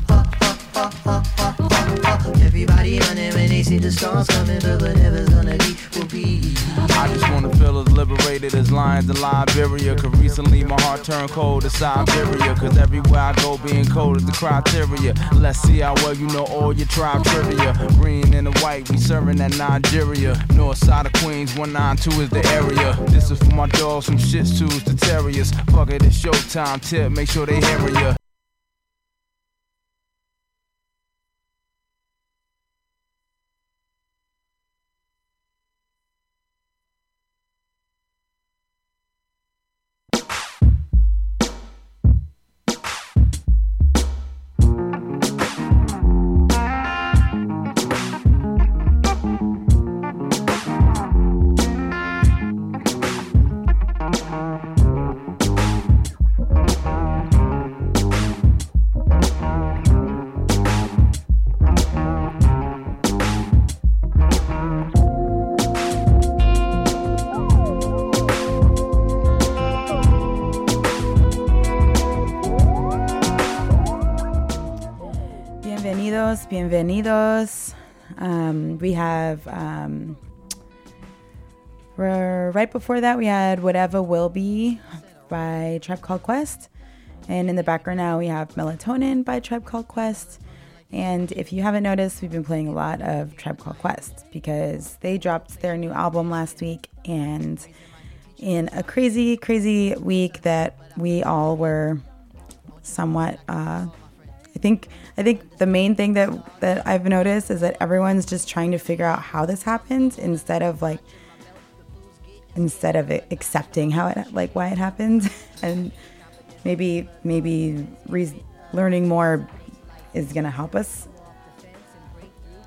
Everybody running when they see the storms coming, but whatever's gonna be will be. I just wanna feel as liberated as lions in Liberia. Cause recently my heart turned cold to Siberia. Cause everywhere I go being cold is the criteria. Let's see how well you know all your tribe trivia. Green and the white, we serving at Nigeria. North side of Queens, one nine two is the area. This is for my dogs from Shih Tzus to Terriers. Fuck it, it's showtime, tip, make sure they hear ya. Bienvenidos. Um, we have, um, right before that, we had Whatever Will Be by Tribe Called Quest. And in the background now, we have Melatonin by Tribe Called Quest. And if you haven't noticed, we've been playing a lot of Tribe Called Quest because they dropped their new album last week. And in a crazy, crazy week that we all were somewhat... Uh, I think I think the main thing that, that I've noticed is that everyone's just trying to figure out how this happened instead of like instead of accepting how it like why it happened, and maybe maybe re- learning more is gonna help us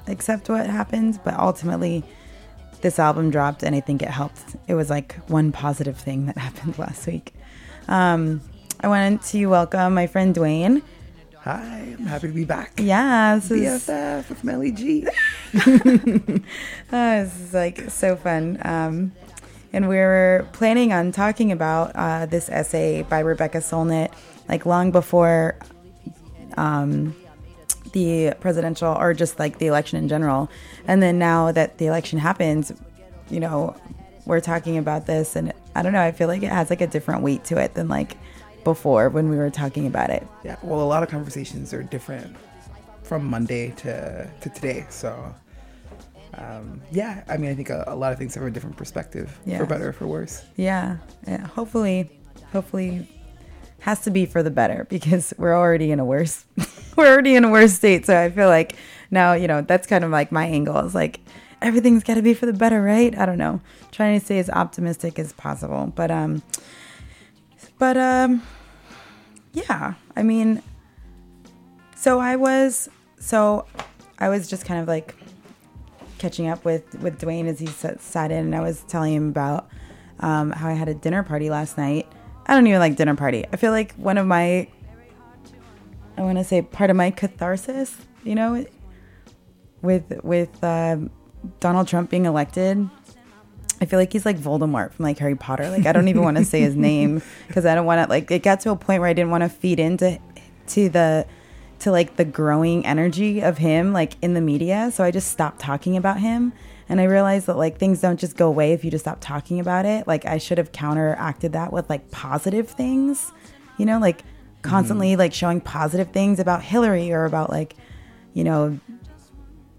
accept what happened. But ultimately, this album dropped, and I think it helped. It was like one positive thing that happened last week. Um, I wanted to welcome my friend Dwayne. Hi, I'm happy to be back. Yeah, this is B F F with Melly G. Oh, this is like so fun. Um, and we were planning on talking about uh, this essay by Rebecca Solnit, like long before um, the presidential or just like the election in general. And then now that the election happens, you know, we're talking about this, and I don't know. I feel like it has like a different weight to it than like before when we were talking about it. Yeah, well, a lot of conversations are different from Monday to, to today. So, um, yeah, I mean, I think a, a lot of things have a different perspective, yeah. For better or for worse. Yeah, yeah. Hopefully, hopefully has to be for the better, because we're already in a worse we're already in a worse state. So I feel like now, you know, that's kind of like my angle. It's like everything's got to be for the better, right? I don't know. I'm trying to stay as optimistic as possible. But um but um yeah, I mean, so I was so I was just kind of like catching up with, with Dwayne as he sat in, and I was telling him about um, how I had a dinner party last night. I don't even like dinner party. I feel like one of my, I want to say part of my catharsis, you know, with with uh, Donald Trump being elected. I feel like he's like Voldemort from like Harry Potter. Like I don't even want to say his name because I don't want to, like, it got to a point where I didn't want to feed into to the to like the growing energy of him like in the media. So I just stopped talking about him. And I realized that, like, things don't just go away if you just stop talking about it. Like, I should have counteracted that with, like, positive things, you know, like constantly, mm-hmm. like, showing positive things about Hillary or about, like, you know,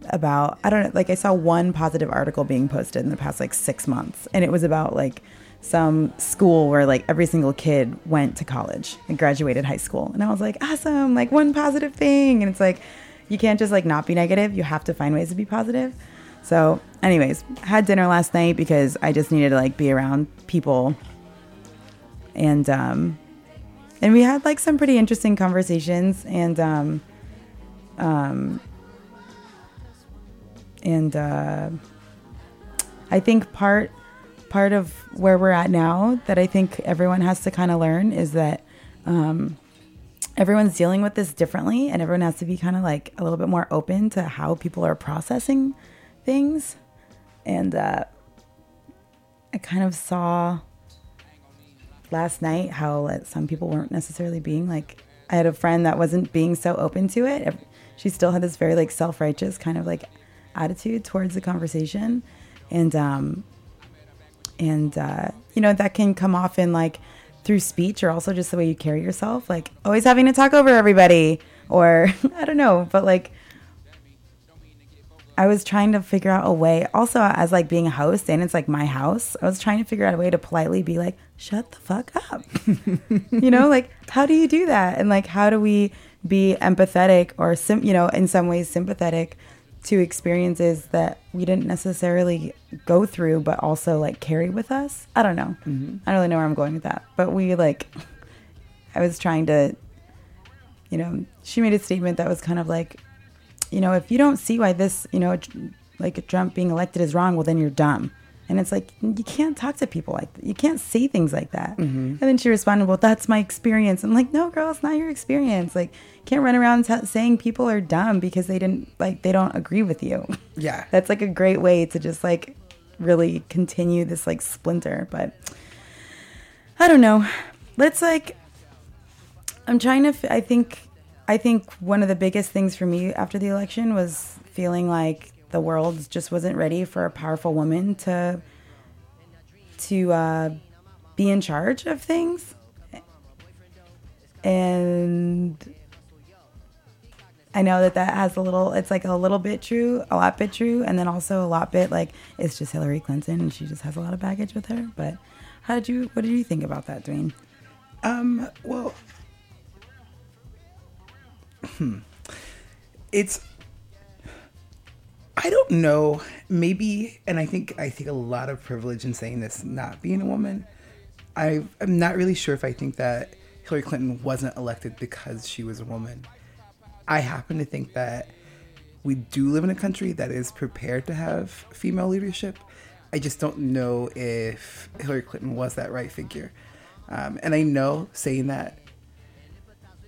about, I don't know, like, I saw one positive article being posted in the past, like, six months. And it was about, like, some school where, like, every single kid went to college and graduated high school. And I was like, awesome, like, one positive thing. And it's like, you can't just, like, not be negative. You have to find ways to be positive. So anyways, had dinner last night because I just needed to like be around people, and um, and we had like some pretty interesting conversations, and um, um, and uh, I think part part of where we're at now that I think everyone has to kind of learn is that um, everyone's dealing with this differently, and everyone has to be kind of like a little bit more open to how people are processing things. And uh, I kind of saw last night how like, some people weren't necessarily being like, I had a friend that wasn't being so open to it. She still had this very like self-righteous kind of like attitude towards the conversation. And, um, and uh, you know, that can come off in like through speech or also just the way you carry yourself, like always having to talk over everybody or I don't know, but like, I was trying to figure out a way also as like being a host, and it's like my house. I was trying to figure out a way to politely be like, shut the fuck up. You know, like how do you do that? And like, how do we be empathetic or, sim- you know, in some ways sympathetic to experiences that we didn't necessarily go through, but also like carry with us? I don't know. Mm-hmm. I don't really know where I'm going with that, but we like, I was trying to, you know, she made a statement that was kind of like, you know, if you don't see why this, you know, like Trump being elected is wrong, well, then you're dumb. And it's like, you can't talk to people like that. You can't say things like that. Mm-hmm. And then she responded, well, that's my experience. I'm like, no, girl, it's not your experience. Like, you can't run around t- saying people are dumb because they didn't, like, they don't agree with you. Yeah. That's like a great way to just like really continue this like splinter. But I don't know. Let's like, I'm trying to, f- I think, I think one of the biggest things for me after the election was feeling like the world just wasn't ready for a powerful woman to to uh, be in charge of things. And I know that that has a little, it's like a little bit true, a lot bit true, and then also a lot bit like it's just Hillary Clinton and she just has a lot of baggage with her. But how did you, what did you think about that, Dwayne? Um, well... Hmm. It's, I don't know, maybe, and I think I think a lot of privilege in saying this, not being a woman. I, I'm not really sure if I think that Hillary Clinton wasn't elected because she was a woman. I happen to think that we do live in a country that is prepared to have female leadership. I just don't know if Hillary Clinton was that right figure. Um, and I know saying that,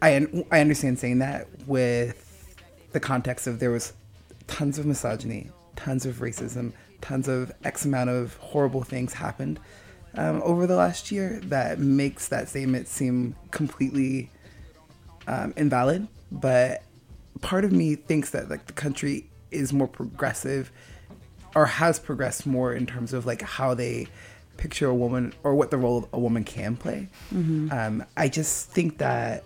I I understand saying that with the context of there was tons of misogyny, tons of racism, tons of X amount of horrible things happened um, over the last year that makes that statement seem completely um, invalid. But part of me thinks that like the country is more progressive or has progressed more in terms of like how they picture a woman or what the role a woman can play. Mm-hmm. Um, I just think that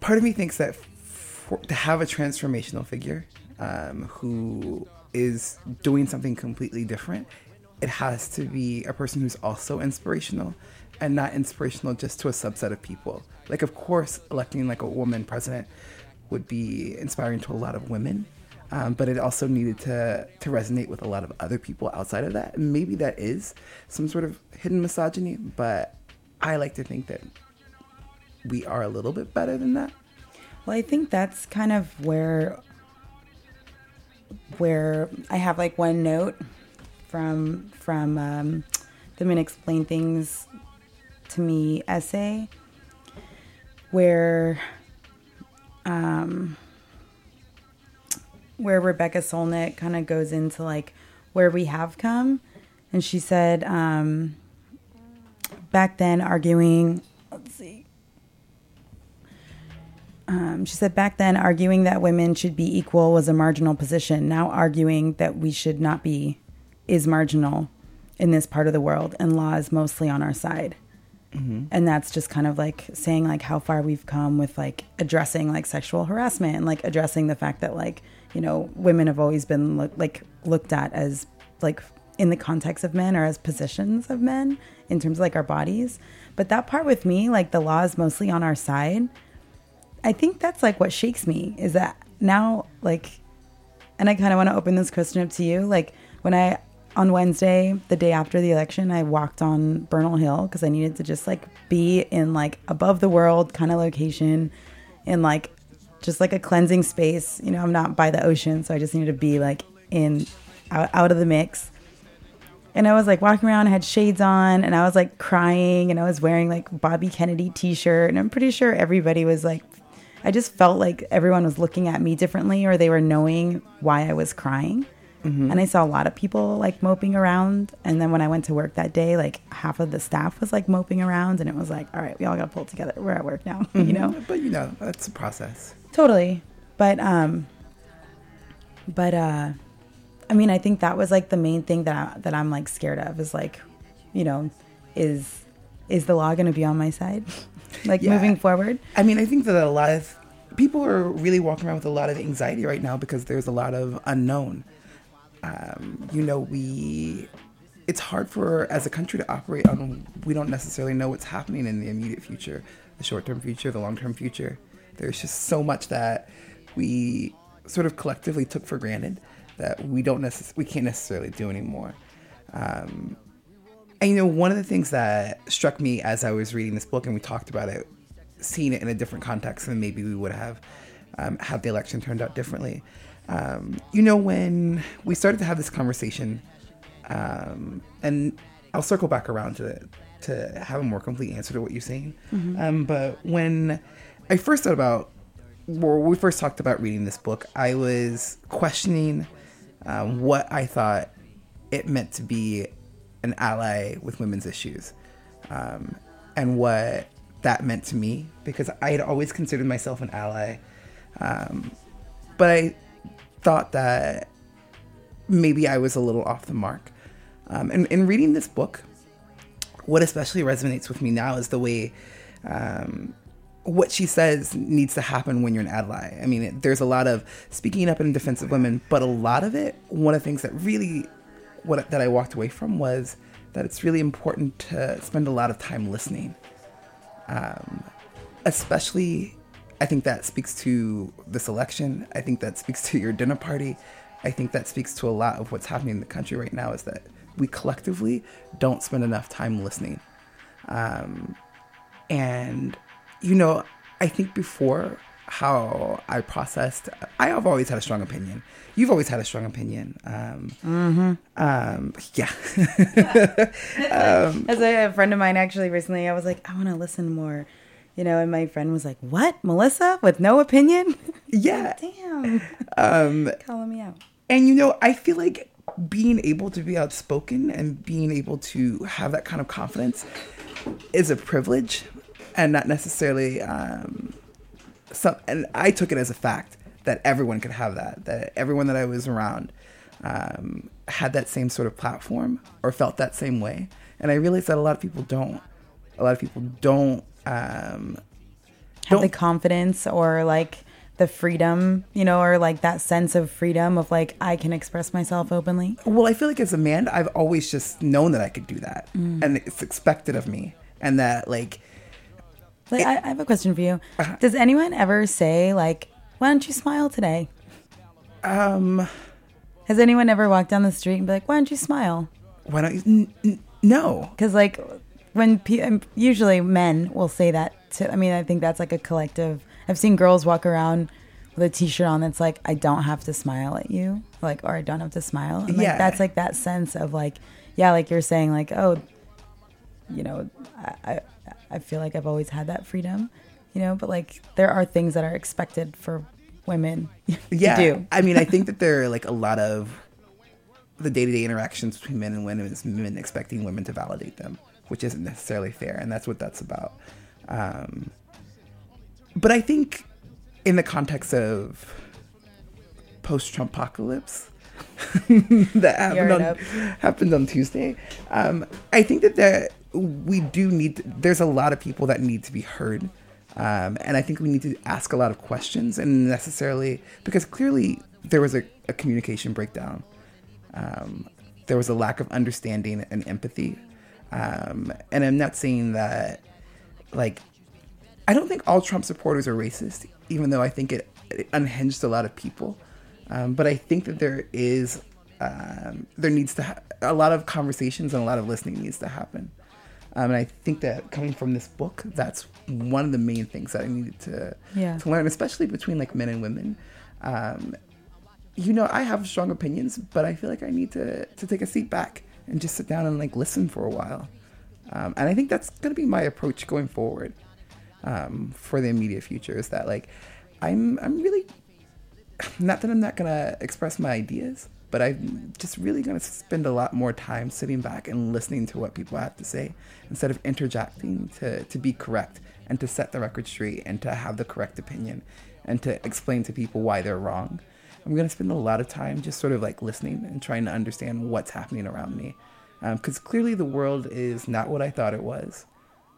part of me thinks that for, to have a transformational figure um, who is doing something completely different, it has to be a person who's also inspirational and not inspirational just to a subset of people. Like, of course, electing like a woman president would be inspiring to a lot of women, um, but it also needed to to resonate with a lot of other people outside of that. And maybe that is some sort of hidden misogyny, but I like to think that we are a little bit better than that. Well, I think that's kind of where where I have like one note from from um, the Men Explain Things To Me essay, where um, where Rebecca Solnit kind of goes into like where we have come, and she said um, back then arguing. Let's see. Um, she said, back then, arguing that women should be equal was a marginal position. Now arguing that we should not be is marginal in this part of the world, and law is mostly on our side. Mm-hmm. And that's just kind of like saying like how far we've come with like addressing like sexual harassment and like addressing the fact that like, you know, women have always been lo- like looked at as like in the context of men or as positions of men in terms of like our bodies. But that part with me, like the law is mostly on our side. I think that's like what shakes me is that now, like, and I kind of want to open this question up to you. Like when I, on Wednesday, the day after the election, I walked on Bernal Hill because I needed to just like be in like above the world kind of location in like just like a cleansing space. You know, I'm not by the ocean, so I just needed to be like in out, out of the mix. And I was like walking around, I had shades on, and I was like crying, and I was wearing like Bobby Kennedy t-shirt, and I'm pretty sure everybody was like, I just felt like everyone was looking at me differently, or they were knowing why I was crying. Mm-hmm. And I saw a lot of people like moping around. And then when I went to work that day, like half of the staff was like moping around, and it was like, all right, we all got to pull together. We're at work now, mm-hmm. you know? But you know, that's a process. Totally. But, um, but, uh, I mean, I think that was like the main thing that, I, that I'm like scared of is like, you know, is, is the law going to be on my side? Like yeah. moving forward. I mean, I think that a lot of people are really walking around with a lot of anxiety right now because there's a lot of unknown. Um, you know, we, it's hard for as a country to operate on. We don't necessarily know what's happening in the immediate future, the short-term future, the long-term future. There's just so much that we sort of collectively took for granted that we don't necess- we can't necessarily do anymore. Um, And, you know, one of the things that struck me as I was reading this book, and we talked about it, seeing it in a different context than maybe we would have um, had the election turned out differently. Um, you know, when we started to have this conversation, um, and I'll circle back around to it, to have a more complete answer to what you're saying. Mm-hmm. Um, but when I first thought about, or we first talked about reading this book, I was questioning um, what I thought it meant to be an ally with women's issues, um, and what that meant to me, because I had always considered myself an ally. Um, but I thought that maybe I was a little off the mark. Um, and in reading this book, what especially resonates with me now is the way um, what she says needs to happen when you're an ally. I mean, it, there's a lot of speaking up in defense of women, but a lot of it, one of the things that really What that I walked away from was that it's really important to spend a lot of time listening. Um, especially, I think that speaks to this election. I think that speaks to your dinner party. I think that speaks to a lot of what's happening in the country right now is that we collectively don't spend enough time listening. Um, and, you know, I think before how I processed, I have always had a strong opinion. You've always had a strong opinion. Um, mm-hmm. um, yeah. yeah. um, As a friend of mine actually recently, I was like, I want to listen more, you know, and my friend was like, what, Melissa, with no opinion? Yeah. Damn. Um, Calling me out. And, you know, I feel like being able to be outspoken and being able to have that kind of confidence is a privilege and not necessarily... Um, Some, and I took it as a fact that everyone could have that, that everyone that I was around um, had that same sort of platform or felt that same way. And I realized that a lot of people don't. A lot of people don't. Um, have don't, the confidence or like the freedom, you know, or like that sense of freedom of like, I can express myself openly. Well, I feel like as a man, I've always just known that I could do that. Mm. And it's expected of me. and that like. Like it, I, I have a question for you. Uh, Does anyone ever say like, "Why don't you smile today"? Um. Has anyone ever walked down the street and be like, "Why don't you smile"? Why don't you? N- n- no. Because like, when pe- usually men will say that. To, I mean, I think that's like a collective. I've seen girls walk around with a T-shirt on that's like, "I don't have to smile at you," like, or "I don't have to smile." And, like, yeah. That's like that sense of like, yeah, like you're saying, like, oh, you know, I, I I feel like I've always had that freedom, you know, but like there are things that are expected for women to yeah. do. I mean, I think that there are like a lot of the day-to-day interactions between men and women is men expecting women to validate them, which isn't necessarily fair, and that's what that's about. Um, but I think in the context of post-Trumpocalypse that happened on, happened on Tuesday, um, I think that there, we do need, to, there's a lot of people that need to be heard. Um, and I think we need to ask a lot of questions and necessarily, because clearly there was a, a communication breakdown. Um, there was a lack of understanding and empathy. Um, and I'm not saying that, like, I don't think all Trump supporters are racist, even though I think it, it unhinged a lot of people. Um, but I think that there is, um, there needs to, ha- a lot of conversations and a lot of listening needs to happen. Um, and I think that coming from this book, that's one of the main things that I needed to yeah. to learn, especially between like men and women. Um, you know, I have strong opinions, but I feel like I need to, to take a seat back and just sit down and like listen for a while. Um, and I think that's going to be my approach going forward um, for the immediate future is that like, I'm, I'm really, not that I'm not going to express my ideas, but I'm just really going to spend a lot more time sitting back and listening to what people have to say instead of interjecting to, to be correct and to set the record straight and to have the correct opinion and to explain to people why they're wrong. I'm going to spend a lot of time just sort of like listening and trying to understand what's happening around me. Because um, clearly the world is not what I thought it was.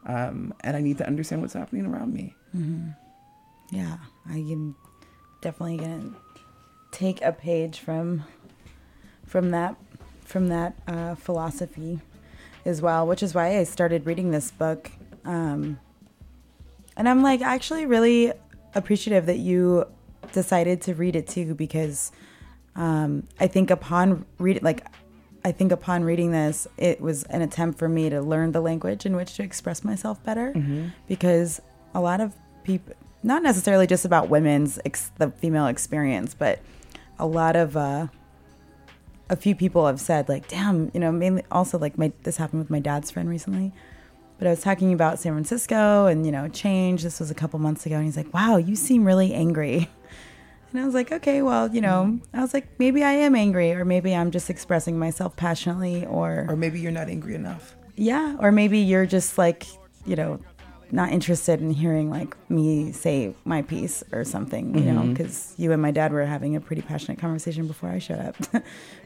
Um, and I need to understand what's happening around me. Mm-hmm. Yeah, I'm definitely going to take a page from from that, from that uh, philosophy as well, which is why I started reading this book. Um, and I'm like actually really appreciative that you decided to read it too, because um, I think upon reading, like, I think upon reading this, it was an attempt for me to learn the language in which to express myself better, mm-hmm. because a lot of people, not necessarily just about women's, ex- the female experience, but a lot of, uh, a few people have said like, damn, you know, mainly also like my, this happened with my dad's friend recently, but I was talking about San Francisco and, you know, change. This was a couple months ago. And he's like, wow, you seem really angry. And I was like, okay, well, you know, I was like, maybe I am angry, or maybe I'm just expressing myself passionately, or... Or maybe you're not angry enough. Yeah, or maybe you're just like, you know, not interested in hearing like me say my piece or something, you mm-hmm. know, because you and my dad were having a pretty passionate conversation before I showed up.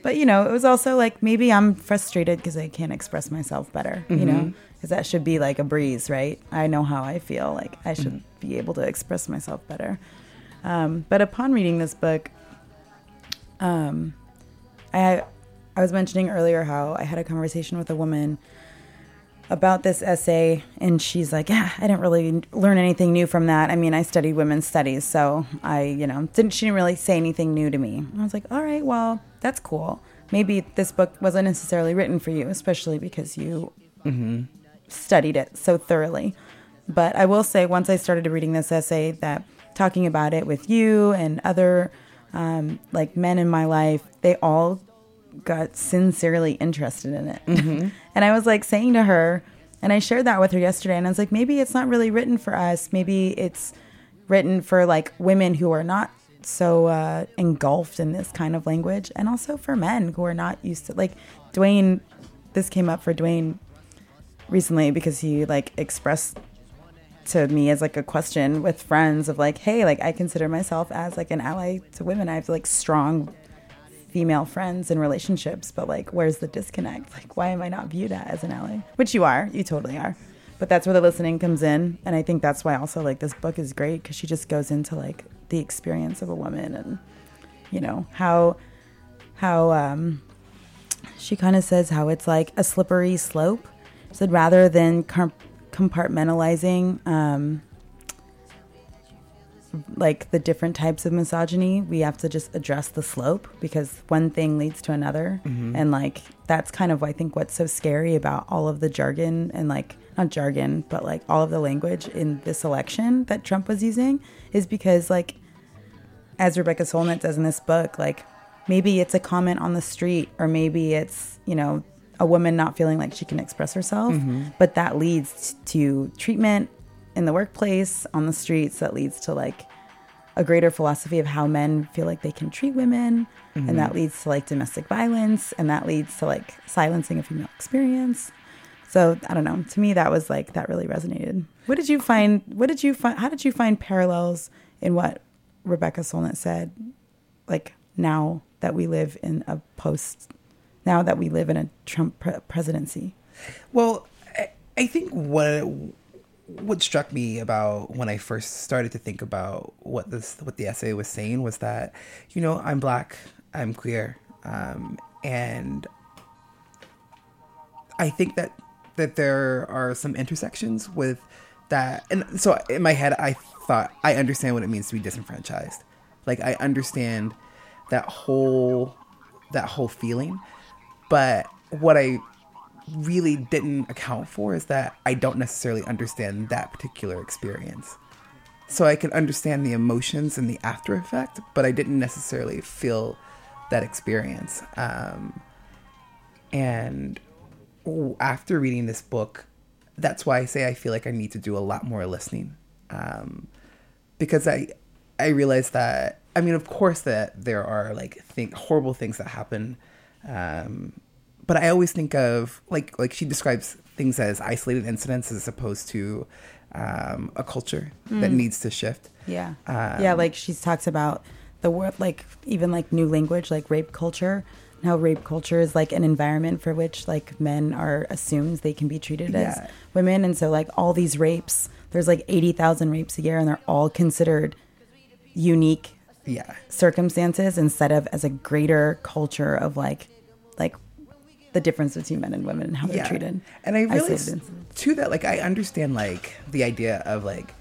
But, you know, it was also like, maybe I'm frustrated because I can't express myself better, mm-hmm. you know, because that should be like a breeze, right? I know how I feel, like I should mm-hmm. be able to express myself better. Um, but upon reading this book, um, I I was mentioning earlier how I had a conversation with a woman about this essay, and she's like, yeah, I didn't really learn anything new from that. I mean, I studied women's studies, so I, you know, didn't she didn't really say anything new to me. And I was like, all right, well, that's cool. Maybe this book wasn't necessarily written for you, especially because you mm-hmm. studied it so thoroughly. But I will say, once I started reading this essay, that talking about it with you and other um, like men in my life, they all got sincerely interested in it. Mm-hmm. And I was like saying to her, and I shared that with her yesterday, and I was like, maybe it's not really written for us. Maybe it's written for like women who are not so uh, engulfed in this kind of language, and also for men who are not used to, like Dwayne, this came up for Dwayne recently because he like expressed to me as like a question with friends of like, hey, like I consider myself as like an ally to women. I have like strong female friends and relationships, but like, where's the disconnect? Like, why am I not viewed as an ally? Which you are, you totally are. But that's where the listening comes in. And I think that's why also like this book is great, because she just goes into like the experience of a woman and, you know, how, how um, she kind of says how it's like a slippery slope. She said rather than comp- compartmentalizing um, like the different types of misogyny. We have to just address the slope, because one thing leads to another. Mm-hmm. And like, that's kind of, I think, what's so scary about all of the jargon and like, not jargon, but like all of the language in this election that Trump was using, is because like, as Rebecca Solnit does in this book, like maybe it's a comment on the street, or maybe it's, you know, a woman not feeling like she can express herself, mm-hmm. but that leads to treatment in the workplace, on the streets, that leads to like a greater philosophy of how men feel like they can treat women, mm-hmm. and that leads to like domestic violence, and that leads to like silencing of female experience. So I don't know, to me that was like, that really resonated. What did you find, what did you find, how did you find parallels in what Rebecca Solnit said, like now that we live in a post, now that we live in a Trump pre- presidency? Well, I, I think what what struck me about when I first started to think about what this what the essay was saying was that, you know, I'm Black, I'm queer, um, and I think that that there are some intersections with that. And so in my head, I thought, I understand what it means to be disenfranchised. Like, I understand that whole that whole feeling. But what I really didn't account for is that I don't necessarily understand that particular experience. So I can understand the emotions and the after effect, but I didn't necessarily feel that experience. Um, and after reading this book, that's why I say I feel like I need to do a lot more listening. Um, because I, I realized that, I mean, of course that there are like think horrible things that happen. Um, but I always think of, like, like she describes things as isolated incidents as opposed to um, a culture mm. that needs to shift. Yeah. Um, yeah. Like she talks about the word, like even like new language, like rape culture, and how rape culture is like an environment for which like men are assumed they can be treated yeah. as women. And so like all these rapes, there's like eighty thousand rapes a year, and they're all considered unique yeah. circumstances instead of as a greater culture of like like the difference between men and women and how yeah. they're treated. And I realized too that like I understand like the idea of like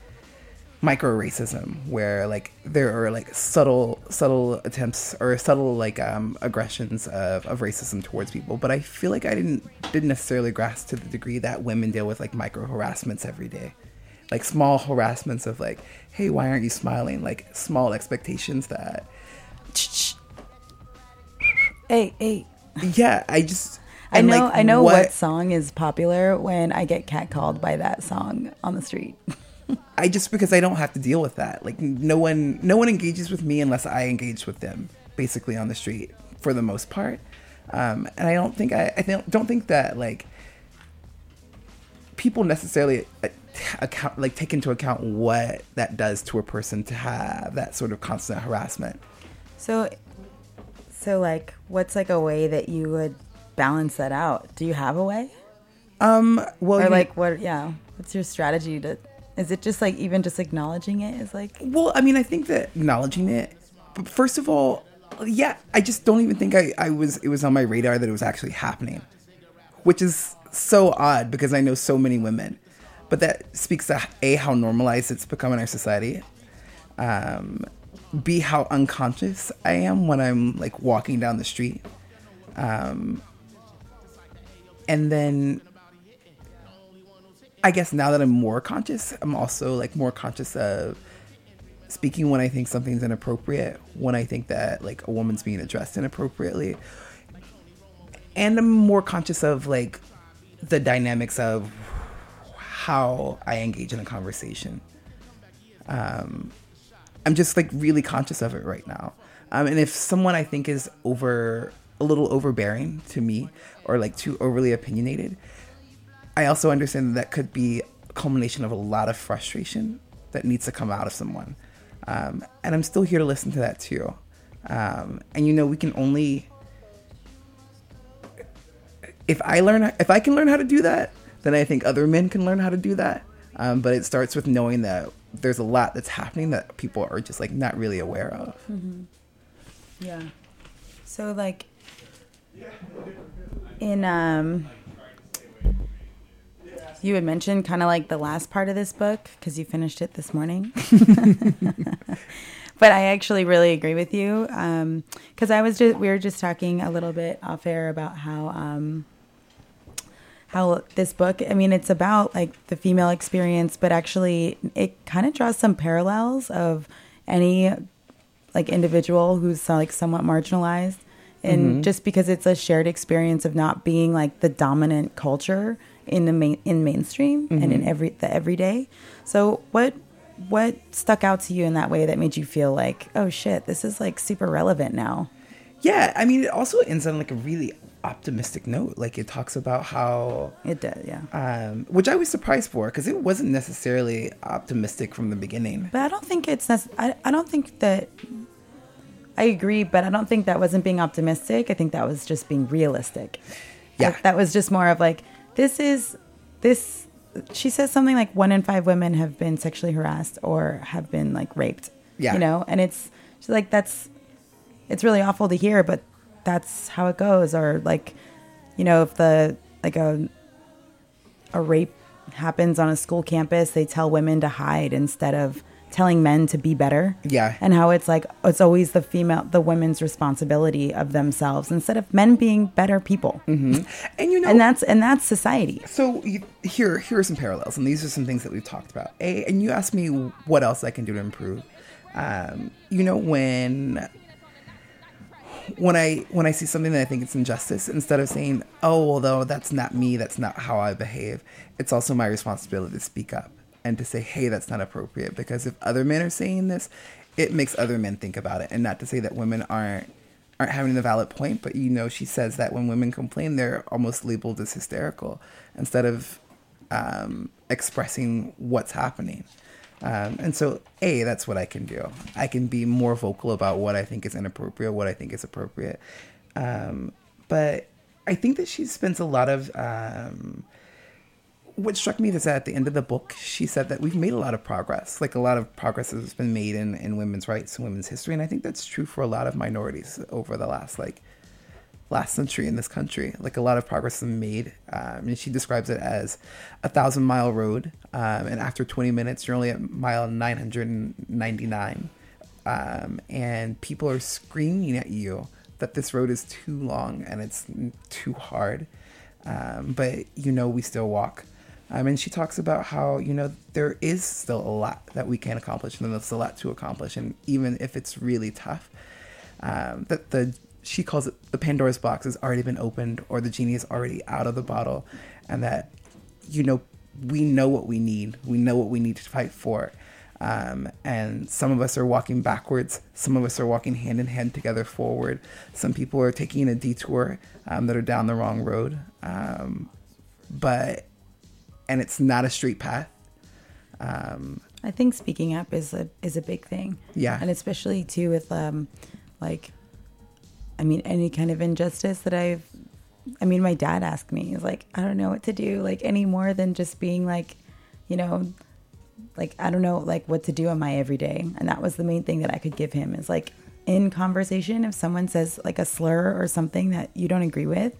micro racism, where like there are like subtle subtle attempts or subtle like um aggressions of, of racism towards people, but I feel like I didn't didn't necessarily grasp to the degree that women deal with like micro harassments every day. Like small harassments of like, hey, why aren't you smiling? Like small expectations that, hey, hey. Yeah, I just. I know. Like, I know what, what song is popular when I get catcalled by that song on the street. I just, because I don't have to deal with that. Like no one, no one engages with me unless I engage with them. Basically on the street for the most part, um, and I don't think I, I don't, don't think that like people necessarily. Uh, account like take into account what that does to a person to have that sort of constant harassment. So so like what's like a way that you would balance that out? Do you have a way? Um well, or like what yeah, what's your strategy to, is it just like even just acknowledging it is like, well, I mean, I think that acknowledging it, but first of all, yeah, I just don't even think I, I was it was on my radar that it was actually happening. Which is so odd because I know so many women. But that speaks to, A, how normalized it's become in our society, um, B, how unconscious I am when I'm, like, walking down the street. Um, and then I guess now that I'm more conscious, I'm also, like, more conscious of speaking when I think something's inappropriate, when I think that, like, a woman's being addressed inappropriately. And I'm more conscious of, like, the dynamics of how I engage in a conversation. Um, I'm just like really conscious of it right now. Um, and if someone I think is over, a little overbearing to me or like too overly opinionated, I also understand that, that could be a culmination of a lot of frustration that needs to come out of someone. Um, and I'm still here to listen to that too. Um, and you know, we can only, if I learn, if I can learn how to do that, then I think other men can learn how to do that. Um, but it starts with knowing that there's a lot that's happening that people are just like not really aware of. Mm-hmm. Yeah. So like in um, you had mentioned kind of like the last part of this book because you finished it this morning. But I actually really agree with you because um, I was just, we were just talking a little bit off air about how um, how this book, I mean, it's about like the female experience, but actually it kind of draws some parallels of any like individual who's like somewhat marginalized. And mm-hmm. just because it's a shared experience of not being like the dominant culture in the main, in mainstream mm-hmm. and in every the everyday. So what what stuck out to you in that way that made you feel like, oh shit, this is like super relevant now? Yeah, I mean, it also ends on like a really optimistic note. Like it talks about how it does, yeah. Um, which I was surprised for because it wasn't necessarily optimistic from the beginning. But I don't think it's nec- I I don't think that. I agree, but I don't think that wasn't being optimistic. I think that was just being realistic. Yeah. Like, that was just more of like, this is, this, she says something like one in five women have been sexually harassed or have been like raped. Yeah. You know, and it's, she's like, that's, it's really awful to hear, but that's how it goes. Or like, you know, if the, like a, a rape happens on a school campus, they tell women to hide instead of telling men to be better. Yeah. And how it's like, it's always the female, the women's responsibility of themselves instead of men being better people. Mm-hmm. And you know, and that's, and that's society. So you, here, here are some parallels. And these are some things that we've talked about. A, and you asked me what else I can do to improve. Um, you know, when, when I, when I see something that I think it's injustice, instead of saying, oh, although that's not me, that's not how I behave. It's also my responsibility to speak up. And to say, hey, that's not appropriate, because if other men are saying this, it makes other men think about it. And not to say that women aren't aren't having a valid point, but you know, she says that when women complain, they're almost labeled as hysterical instead of um, expressing what's happening. Um, and so, A, that's what I can do. I can be more vocal about what I think is inappropriate, what I think is appropriate. Um, but I think that she spends a lot of... Um, What struck me is that at the end of the book, she said that we've made a lot of progress, like a lot of progress has been made in, in women's rights and women's history. And I think that's true for a lot of minorities over the last, like, last century in this country. Like a lot of progress has been made. Um, and she describes it as a thousand mile road. Um, and after twenty minutes, you're only at mile nine hundred ninety-nine. Um, and people are screaming at you that this road is too long and it's too hard. Um, but, you know, we still walk. Um, and she talks about how, you know, there is still a lot that we can accomplish and there's a lot to accomplish. And even if it's really tough, um, that the she calls it the Pandora's box has already been opened or the genie is already out of the bottle. And that, you know, we know what we need. We know what we need to fight for. Um, and some of us are walking backwards. Some of us are walking hand in hand together forward. Some people are taking a detour um, that are down the wrong road. Um, but... And it's not a straight path. Um, I think speaking up is a is a big thing. Yeah. And especially, too, with, um, like, I mean, any kind of injustice that I've... I mean, my dad asked me. He's like, I don't know what to do, like, any more than just being, like, you know, like, I don't know, like, what to do in my everyday. And that was the main thing that I could give him is, like, in conversation, if someone says, like, a slur or something that you don't agree with,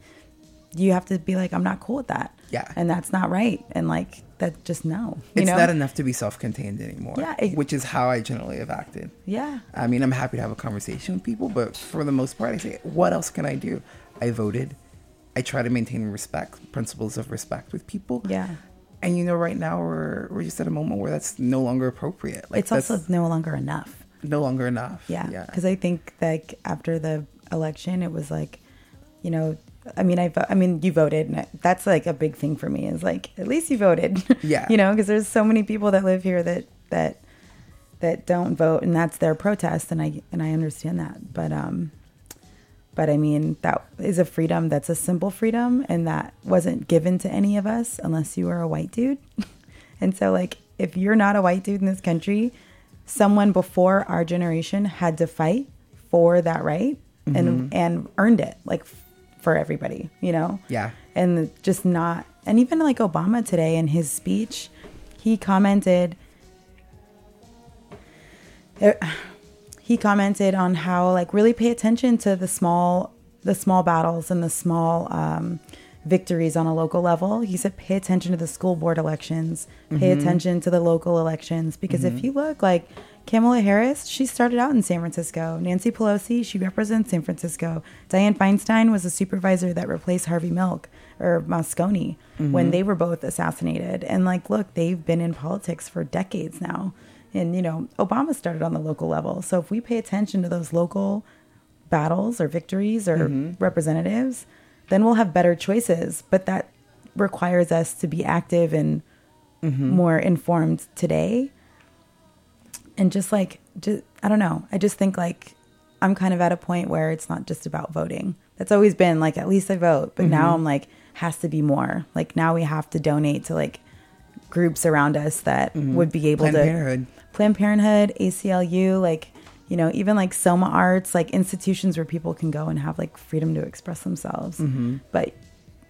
you have to be like, I'm not cool with that. Yeah. And that's not right. And like, that just no. You it's know? Not enough to be self-contained anymore. Yeah. It, which is how I generally have acted. Yeah. I mean, I'm happy to have a conversation with people, but for the most part, I say, what else can I do? I voted. I try to maintain respect, principles of respect with people. Yeah. And you know, right now we're, we're just at a moment where that's no longer appropriate. Like, it's also no longer enough. No longer enough. Yeah. Yeah. Because I think like after the election, it was like, you know, I mean, I, I mean, you voted, and that's like a big thing for me is like, at least you voted, yeah, you know, because there's so many people that live here that, that, that don't vote, and that's their protest. And I, and I understand that, but, um, but I mean, that is a freedom. That's a simple freedom. And that wasn't given to any of us unless you were a white dude. And so like, if you're not a white dude in this country, someone before our generation had to fight for that right mm-hmm. and, and earned it. Like for everybody, you know? Yeah. And just not, and even like Obama today in his speech, he commented, he commented on how like really pay attention to the small, the small battles and the small, um, victories on a local level. He said, pay attention to the school board elections, pay mm-hmm. attention to the local elections, because mm-hmm. if you look, like Kamala Harris, she started out in San Francisco. Nancy Pelosi, she represents San Francisco. Dianne Feinstein was a supervisor that replaced Harvey Milk or Moscone mm-hmm. when they were both assassinated. And like, look, they've been in politics for decades now. And, you know, Obama started on the local level. So if we pay attention to those local battles or victories or mm-hmm. representatives, then we'll have better choices. But that requires us to be active and mm-hmm. more informed today. And just like, just, I don't know. I just think like I'm kind of at a point where it's not just about voting. That's always been like, at least I vote. But mm-hmm. now I'm like, has to be more. Like now we have to donate to like groups around us that mm-hmm. would be able Planned to... Parenthood. Planned Parenthood, A C L U, like, you know, even like Soma Arts, like institutions where people can go and have like freedom to express themselves. Mm-hmm. But,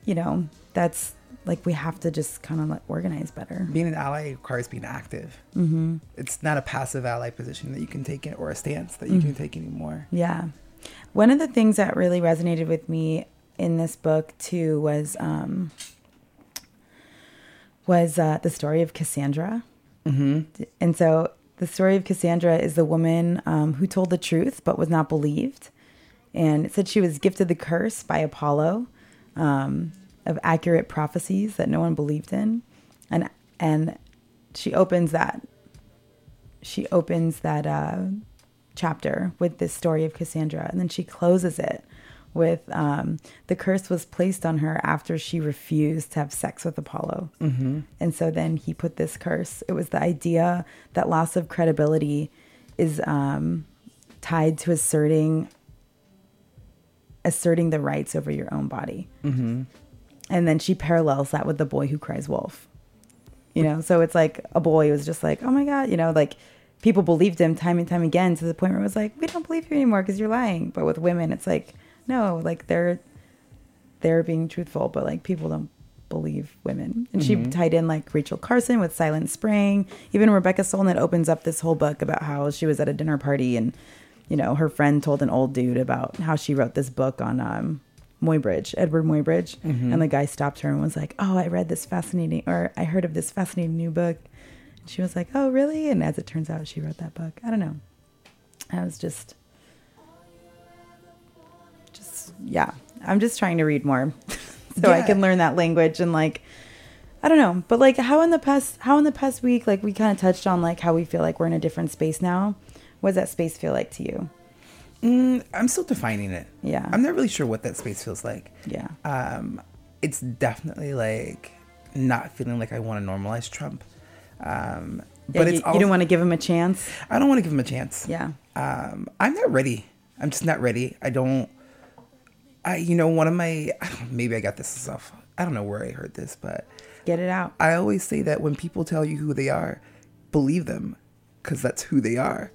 you know, that's... Like, we have to just kind of like organize better. Being an ally requires being active. Mm-hmm. It's not a passive ally position that you can take in, or a stance that you mm-hmm. can take anymore. Yeah. One of the things that really resonated with me in this book, too, was um, was uh, the story of Cassandra. Mm-hmm. And so the story of Cassandra is the woman um, who told the truth but was not believed. And it said she was gifted the curse by Apollo. Um of accurate prophecies that no one believed in. And and she opens that she opens that uh, chapter with this story of Cassandra. And then she closes it with um, the curse was placed on her after she refused to have sex with Apollo. Mm-hmm. And so then he put this curse. It was the idea that loss of credibility is um, tied to asserting asserting the rights over your own body. Mm-hmm. And then she parallels that with the boy who cries wolf, you know? So it's like a boy was just like, oh my God, you know, like people believed him time and time again to the point where it was like, we don't believe you anymore because you're lying. But with women, it's like, no, like they're, they're being truthful, but like people don't believe women. And mm-hmm. she tied in like Rachel Carson with Silent Spring. Even Rebecca Solnit opens up this whole book about how she was at a dinner party and, you know, her friend told an old dude about how she wrote this book on, um, Muybridge, Edward Muybridge. Mm-hmm. And the guy stopped her and was like, oh, I read this fascinating, or I heard of this fascinating new book. And she was like, oh, really? And as it turns out, she wrote that book. I don't know. I was just, just, yeah. I'm just trying to read more so yeah. I can learn that language and like, I don't know. But like how in the past, how in the past week, like we kind of touched on like how we feel like we're in a different space now. What does that space feel like to you? Mm, I'm still defining it. Yeah. I'm not really sure what that space feels like. Yeah. Um, it's definitely like not feeling like I want to normalize Trump. Um, but yeah, you, it's also, you don't want to give him a chance? I don't want to give him a chance. Yeah. Um, I'm not ready. I'm just not ready. I don't, I, you know, one of my, maybe I got this off. I don't know where I heard this, but. Get it out. I always say that when people tell you who they are, believe them because that's who they are.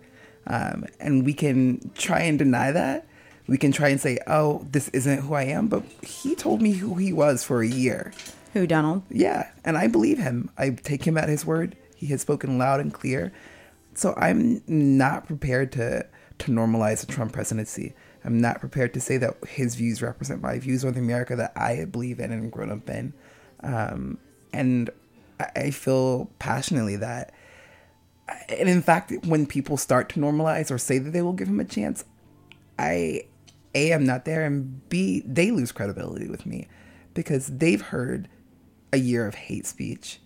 Um, and we can try and deny that. We can try and say, oh, this isn't who I am. But he told me who he was for a year. Who, Donald? Yeah. And I believe him. I take him at his word. He has spoken loud and clear. So I'm not prepared to, to normalize the Trump presidency. I'm not prepared to say that his views represent my views on the America that I believe in and grown up in. Um, and I feel passionately that. And in fact, when people start to normalize or say that they will give him a chance, I, A, I'm not there, and B, they lose credibility with me because they've heard a year of hate speech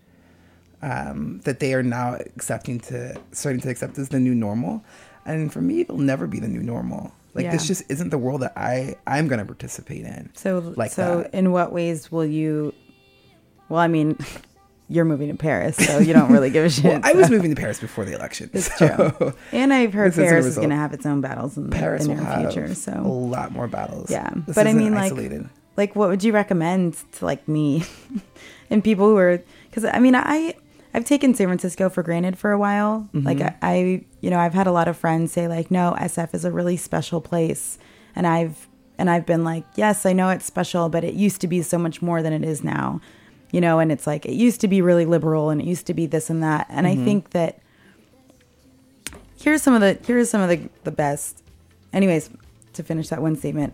um, that they are now accepting to, starting to accept as the new normal. And for me, it'll never be the new normal. Like, yeah. This just isn't the world that I, I'm going to participate in. So, like so that. In what ways will you, well, I mean... You're moving to Paris, so you don't really give a shit. well, I was moving to Paris before the election. It's so. True. And I've heard this Paris is going to have its own battles in the, Paris in the near have future. So a lot more battles. Yeah, this but I mean, like, isolated. Like, what would you recommend to like me and people who are? Because I mean, I I've taken San Francisco for granted for a while. Mm-hmm. Like I, I, you know, I've had a lot of friends say like, no, S F is a really special place, and I've and I've been like, yes, I know it's special, but it used to be so much more than it is now. You know, and it's like, it used to be really liberal and it used to be this and that. And mm-hmm. I think that here's some of the, here's some of the, the best. Anyways, to finish that one statement,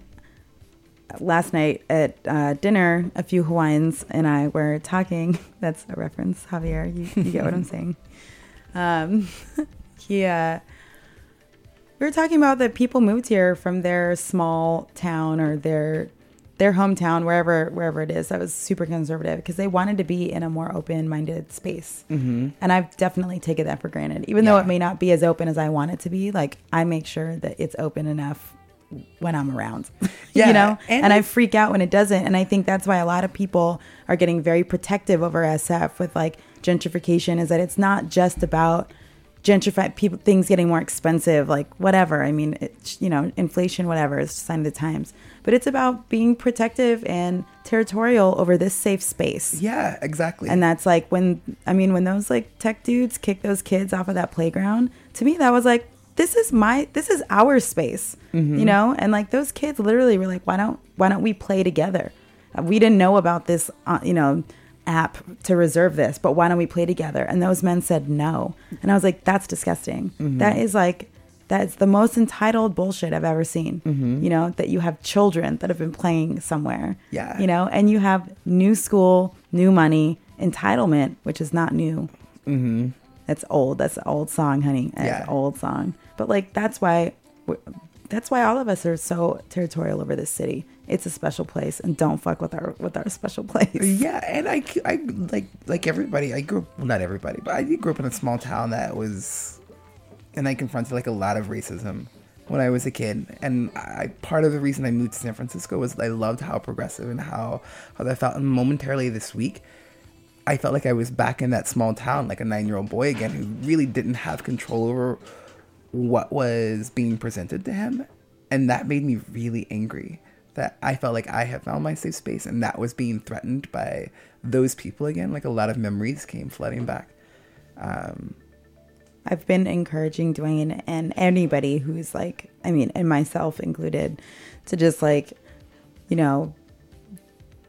last night at uh, dinner, a few Hawaiians and I were talking. That's a reference, Javier. You, you get what I'm saying. Um, he, uh, we were talking about that people moved here from their small town or their their hometown, wherever wherever it is. That was super conservative because they wanted to be in a more open-minded space. Mm-hmm. And I've definitely taken that for granted, even yeah. though it may not be as open as I want it to be. Like, I make sure that it's open enough when I'm around, yeah. you know, and, and I freak out when it doesn't. And I think that's why a lot of people are getting very protective over S F with like gentrification, is that it's not just about gentrify people, things getting more expensive, like whatever. I mean, it, you know, inflation, whatever, it's just a sign of the times, but it's about being protective and territorial over this safe space. Yeah, exactly. And that's like when, I mean, when those like tech dudes kick those kids off of that playground, to me, that was like, this is my, this is our space, mm-hmm. you know? And like those kids literally were like, why don't, why don't we play together? We didn't know about this, uh, you know, app to reserve this, but why don't we play together? And those men said no. And I was like, that's disgusting. Mm-hmm. That is like, that's the most entitled bullshit I've ever seen, mm-hmm. you know, that you have children that have been playing somewhere, yeah. you know, and you have new school, new money, entitlement, which is not new. Mm-hmm. That's old. That's an old song, honey. That's yeah. an old song. But like, that's why, that's why all of us are so territorial over this city. It's a special place, and don't fuck with our with our special place. Yeah, and I, I like like everybody. I grew up, well, not everybody, but I grew up in a small town that was, and I confronted like a lot of racism when I was a kid. And I part of the reason I moved to San Francisco was I loved how progressive and how how that felt. And momentarily this week, I felt like I was back in that small town, like a nine-year-old boy again, who really didn't have control over what was being presented to him. And that made me really angry, that I felt like I had found my safe space and that was being threatened by those people again. Like, a lot of memories came flooding back. Um, I've been encouraging Dwayne and anybody who's like, I mean, and myself included, to just like, you know,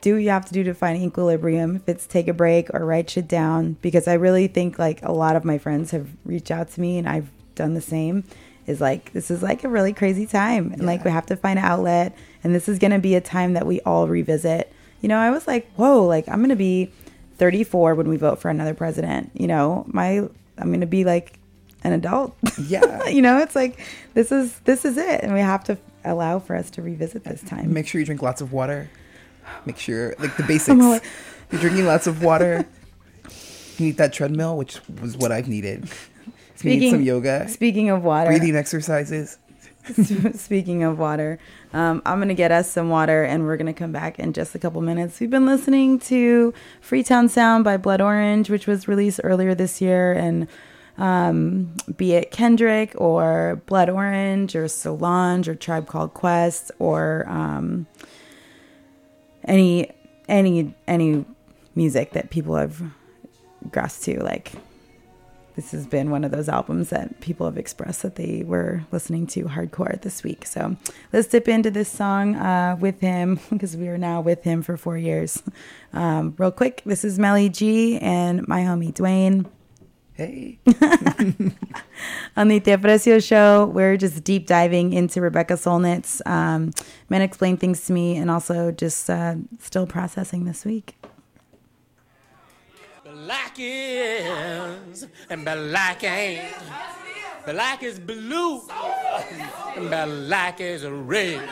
do what you have to do to find equilibrium. If it's take a break or write shit down, because I really think like a lot of my friends have reached out to me and I've done the same, is like, this is like a really crazy time, and yeah. like we have to find an outlet, and this is going to be a time that we all revisit. You know, I was like, whoa, like I'm going to be thirty-four when we vote for another president. You know, my I'm going to be like an adult. Yeah. You know, it's like this is this is it, and we have to allow for us to revisit this time. Make sure you drink lots of water. Make sure, like the basics. Like, you're drinking lots of water. You need that treadmill, which was what I've needed. Speaking, you need some yoga. Speaking of water. Breathing exercises. Speaking of water, um, I'm going to get us some water, and we're going to come back in just a couple minutes. We've been listening to Freetown Sound by Blood Orange, which was released earlier this year. And um, be it Kendrick or Blood Orange or Solange or Tribe Called Quest or... Um, Any, any, any music that people have grasped to, like, this has been one of those albums that people have expressed that they were listening to hardcore this week. So let's dip into this song uh, with him, because we are now with him for four years. Um, real quick, this is Melly G and my homie Dwayne. Hey. On the Te Aprecio show, we're just deep diving into Rebecca Solnit's um, Men Explain Things To Me, and also just uh, still processing this week. Black is and black ain't. Black is blue and black is red.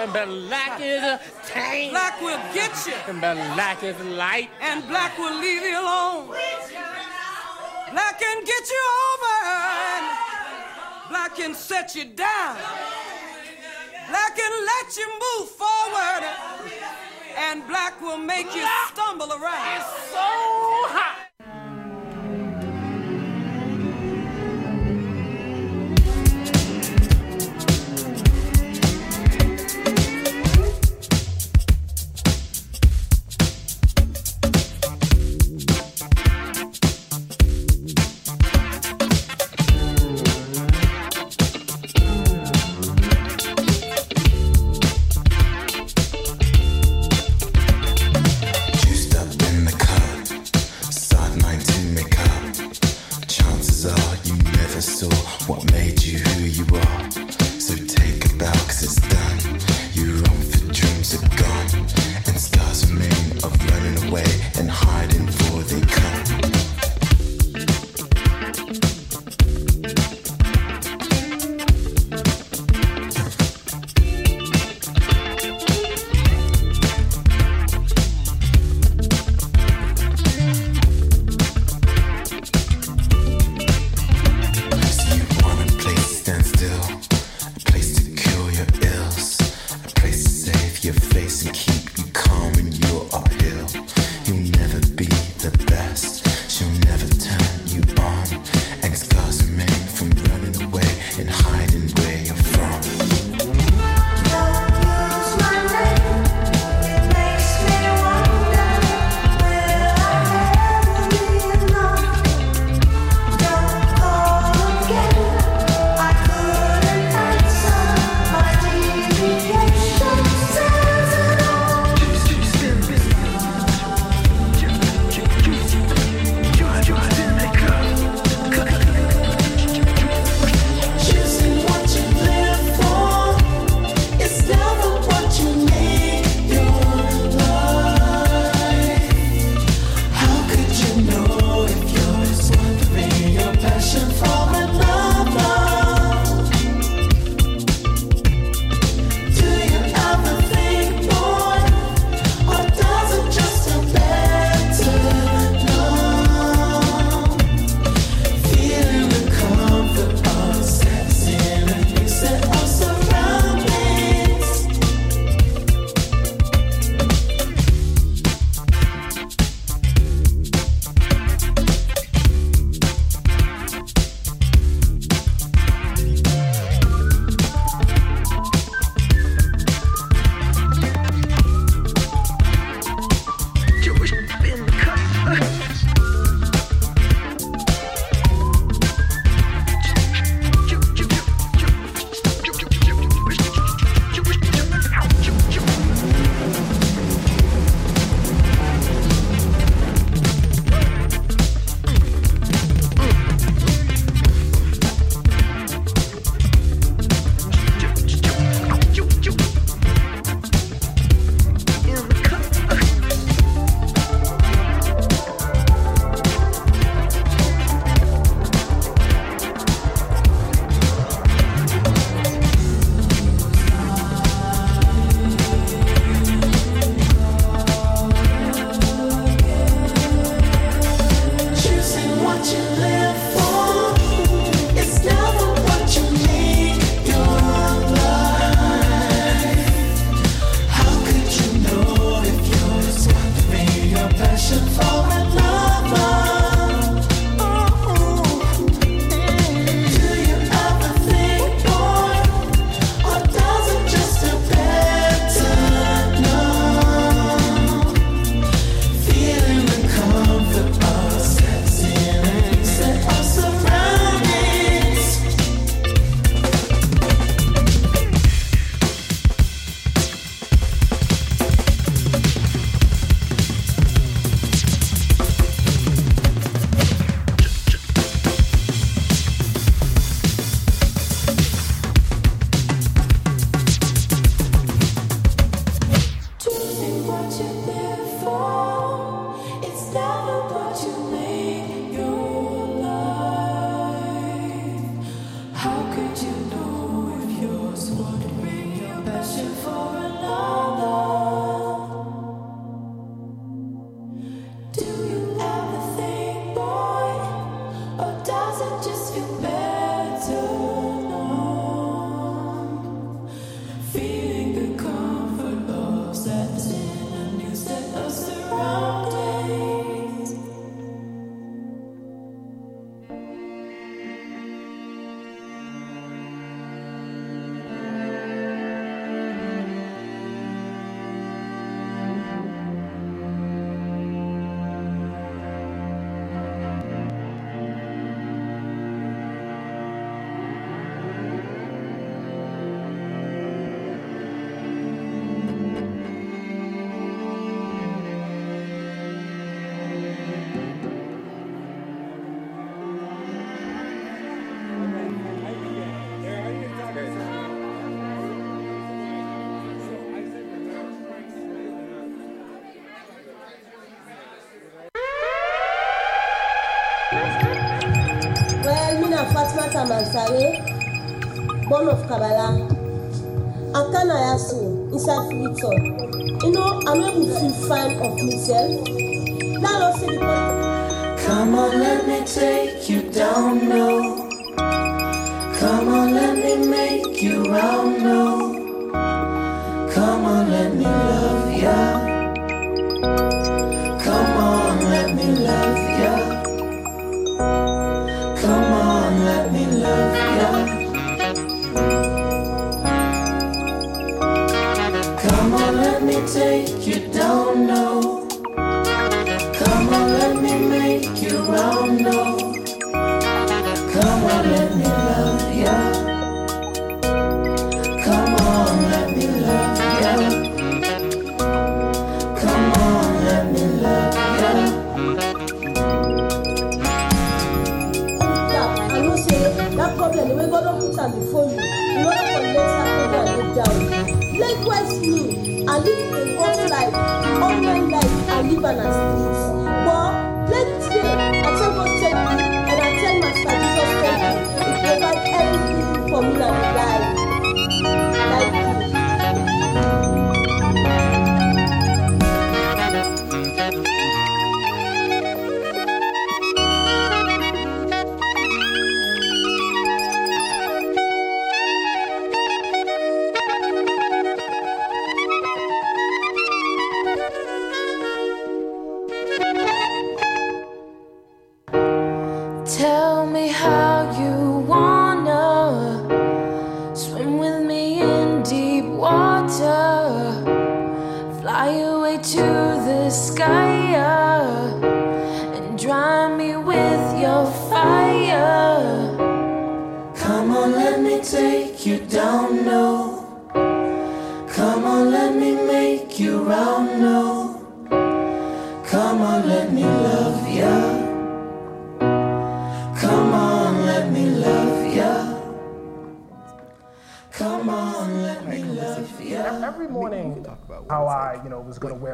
And black is a tank. Black will get you. And black is light. And black will leave you alone. Black can get you over. Black can set you down. Black can let you move forward. And black will make you stumble around. It's so hot. So take a bow, 'cause it's done. You're on for dreams. Fatmata Mansare, born of Kabbalah, Akanayasu, inside Freetown. You know, I'm not even fan of myself. Now I'll say the point. Come on, let me take you down low. Come on, let me make you round low. Come on, let me love ya. Come on, let me love ya. Come on, let me love ya. Come on, let me take you down low. Come on, let me make you round low. Come on, let me love ya. Before you, in order for the next happen to down. Likewise, me, I live a good life, online life, I live on a street. But let's say, I tell God thank you, and I tell Master Jesus thank you. It provides everything for me and my life.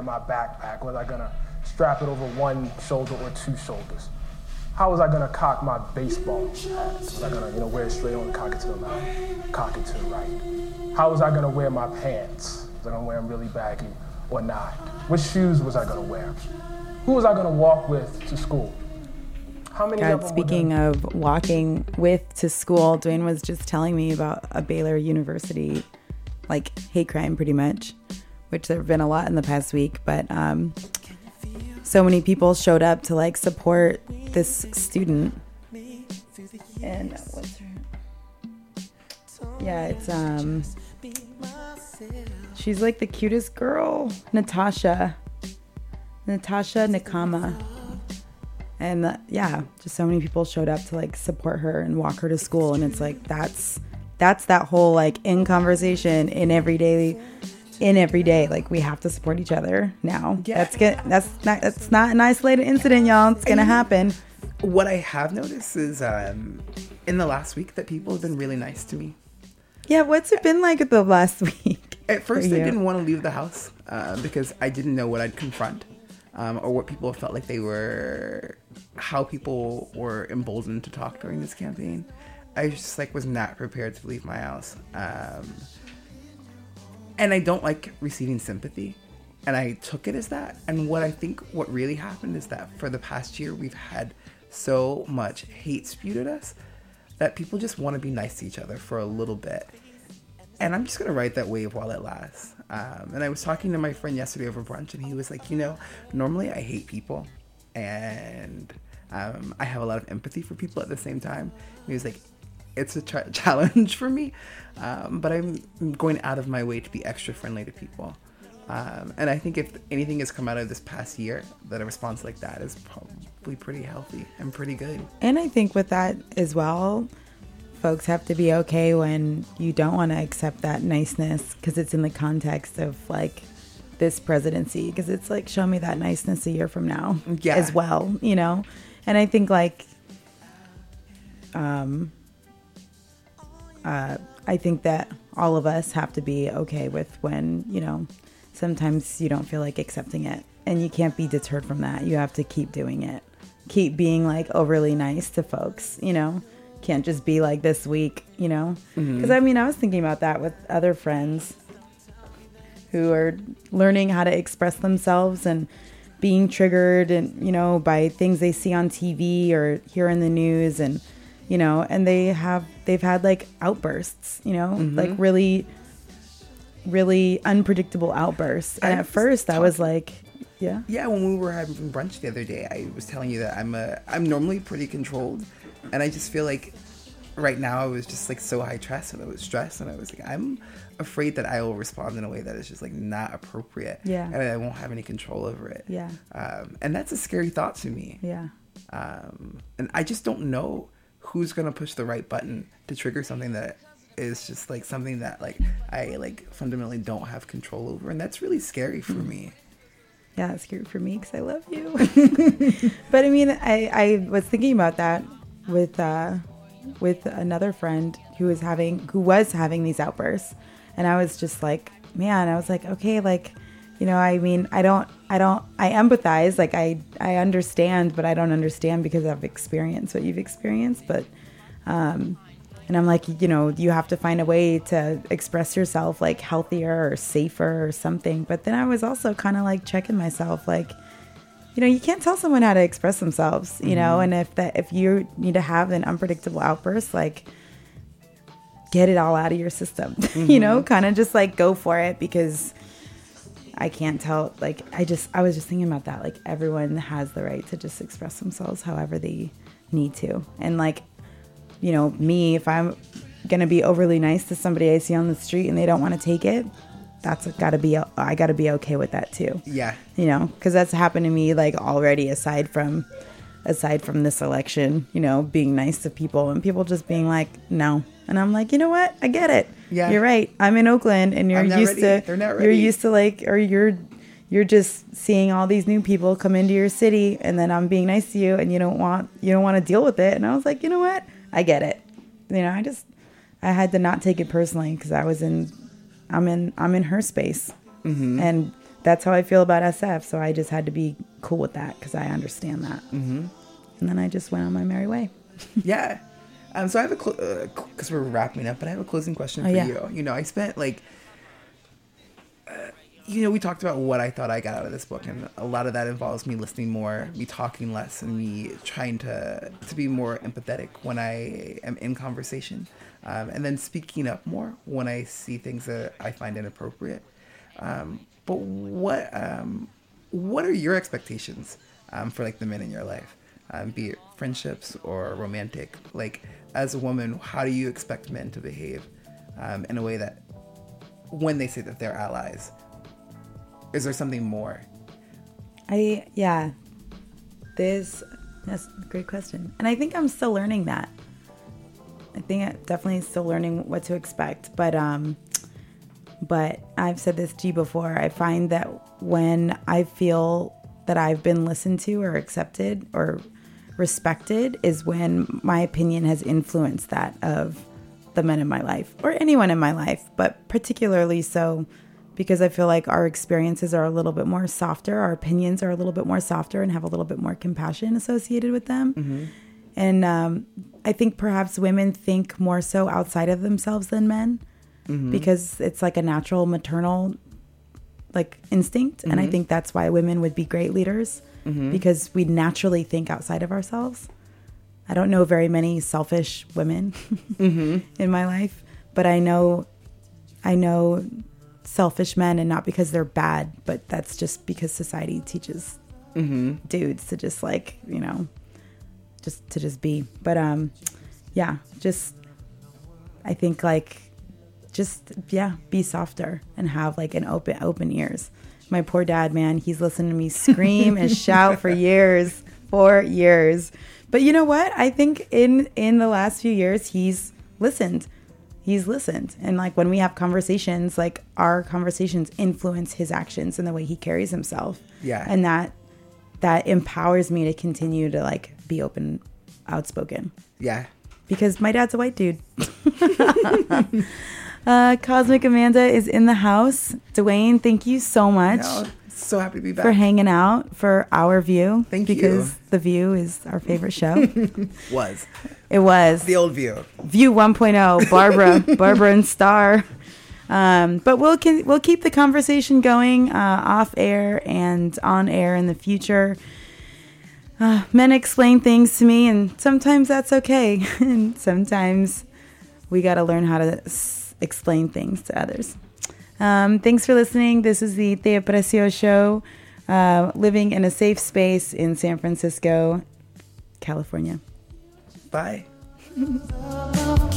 Like backpack? Was I gonna strap it over one shoulder or two shoulders? How was I gonna cock my baseball hat? Was I gonna, you know, wear it straight on, cock it to the left, cock it to the right? How was I gonna wear my pants? Was I gonna wear them really baggy or not? What shoes was I gonna wear? Who was I gonna walk with to school? How many? God, speaking of walking with to school, Dwayne was just telling me about a Baylor University, like, hate crime, pretty much, which there have been a lot in the past week, but um, so many people showed up to, like, support this student. And what's her? Yeah, it's, um, she's, like, the cutest girl, Natasha. Natasha Nakama. And, uh, yeah, just so many people showed up to, like, support her and walk her to school, and it's, like, that's, that's that whole, like, in conversation, in everyday in every day, like, we have to support each other now. Yeah. That's good. That's not, that's not an isolated incident, y'all. It's going to happen. What I have noticed is um, in the last week that people have been really nice to me. Yeah, what's it been like the last week? At first, I didn't want to leave the house uh, because I didn't know what I'd confront um, or what people felt like they were, how people were emboldened to talk during this campaign. I just, like, was not prepared to leave my house. Um And I don't like receiving sympathy. And I took it as that. And what I think what really happened is that for the past year, we've had so much hate spewed at us that people just want to be nice to each other for a little bit. And I'm just going to ride that wave while it lasts. Um, and I was talking to my friend yesterday over brunch, and he was like, you know, normally I hate people. And um, I have a lot of empathy for people at the same time. And he was like, it's a tra- challenge for me, um, but I'm going out of my way to be extra friendly to people. Um, and I think if anything has come out of this past year, that a response like that is probably pretty healthy and pretty good. And I think with that as well, folks have to be okay when you don't want to accept that niceness, because it's in the context of, like, this presidency, because it's like, show me that niceness a year from now yeah. as well, you know? And I think, like, um... Uh, I think that all of us have to be okay with when, you know, sometimes you don't feel like accepting it, and you can't be deterred from that. You have to keep doing it. Keep being, like, overly nice to folks, you know, can't just be like this week, you know? Because, mm-hmm. I mean, I was thinking about that with other friends who are learning how to express themselves and being triggered and, you know, by things they see on T V or hear in the news and, you know, and they have, they've had like outbursts, you know, mm-hmm. like really, really unpredictable outbursts. And I at first talking, I was like, yeah. Yeah. When we were having brunch the other day, I was telling you that I'm a, I'm normally pretty controlled, and I just feel like right now I was just like so high stress and I was stressed and I was like, I'm afraid that I will respond in a way that is just like not appropriate. Yeah. And I won't have any control over it. Yeah. Um, and that's a scary thought to me. Yeah. Um, and I just don't know who's going to push the right button to trigger something that is just like something that like I like fundamentally don't have control over. And that's really scary for me. Yeah. It's scary for me because I love you. But I mean, I, I was thinking about that with, uh, with another friend who was having who was having these outbursts, and I was just like, man, I was like, okay, like, you know, I mean, I don't I don't I empathize, like I I understand, but I don't understand because I've experienced what you've experienced. But um and I'm like, you know, you have to find a way to express yourself like healthier or safer or something. But then I was also kind of like checking myself, like, you know, you can't tell someone how to express themselves, you know, mm-hmm. and if that if you need to have an unpredictable outburst, like, get it all out of your system, mm-hmm. you know, kind of just like go for it, because I can't tell. Like, I just I was just thinking about that. Like, everyone has the right to just express themselves however they need to. And like, you know, me, if I'm going to be overly nice to somebody I see on the street and they don't want to take it, that's got to be, I got to be okay with that too. Yeah. You know, because that's happened to me like already, aside from, aside from this election, you know, being nice to people and people just being like, no. And I'm like, you know what? I get it. Yeah. You're right. I'm in Oakland and you're used ready. to, They're not ready. You're used to like, or you're, you're just seeing all these new people come into your city, and then I'm being nice to you and you don't want, you don't want to deal with it. And I was like, you know what? I get it. You know, I just, I had to not take it personally because I was in, I'm in I'm in her space, mm-hmm. and that's how I feel about S F. So I just had to be cool with that because I understand that. Mm-hmm. And then I just went on my merry way. Yeah. Um. So I have a because cl- uh, cl- we're wrapping up, but I have a closing question for oh, yeah. you. You know, I spent like, uh, you know, we talked about what I thought I got out of this book, and a lot of that involves me listening more, me talking less, and me trying to to be more empathetic when I am in conversation. Um, and then speaking up more when I see things that I find inappropriate. Um, but what um, what are your expectations um, for like the men in your life, um, be it friendships or romantic? Like, as a woman, how do you expect men to behave um, in a way that when they say that they're allies? Is there something more? I yeah, there's that's a great question, and I think I'm still learning that. I think I'm definitely still learning what to expect, but um, but I've said this to you before. I find that when I feel that I've been listened to or accepted or respected is when my opinion has influenced that of the men in my life or anyone in my life, but particularly so because I feel like our experiences are a little bit more softer, our opinions are a little bit more softer and have a little bit more compassion associated with them. Mm-hmm. And um, I think perhaps women think more so outside of themselves than men, mm-hmm. because it's like a natural maternal like instinct. Mm-hmm. And I think that's why women would be great leaders, mm-hmm. because we naturally think outside of ourselves. I don't know very many selfish women mm-hmm. in my life, but I know I know selfish men, and not because they're bad, but that's just because society teaches mm-hmm. dudes to just like, you know, just to just be. But um yeah, just I think like just yeah, be softer and have like an open open ears. My poor dad, man, he's listened to me scream and shout for years, for years. But you know what? I think in in the last few years he's listened. He's listened. And like when we have conversations, like our conversations influence his actions and the way he carries himself. Yeah. And that that empowers me to continue to like be open, outspoken. Yeah. Because my dad's a white dude. uh, Cosmic Amanda is in the house. Dwayne, thank you so much. No, So happy to be back. For hanging out for Our View. Thank you. Because The View is our favorite show. was. It was. The old View. View one point oh, Barbara, Barbara and Star. Um, but we'll can, we'll keep the conversation going uh, off air and on air in the future. Uh, men explain things to me, and sometimes that's okay. And sometimes we got to learn how to s- explain things to others. Um, thanks for listening. This is the Te Aprecio show, uh, living in a safe space in San Francisco, California. Bye.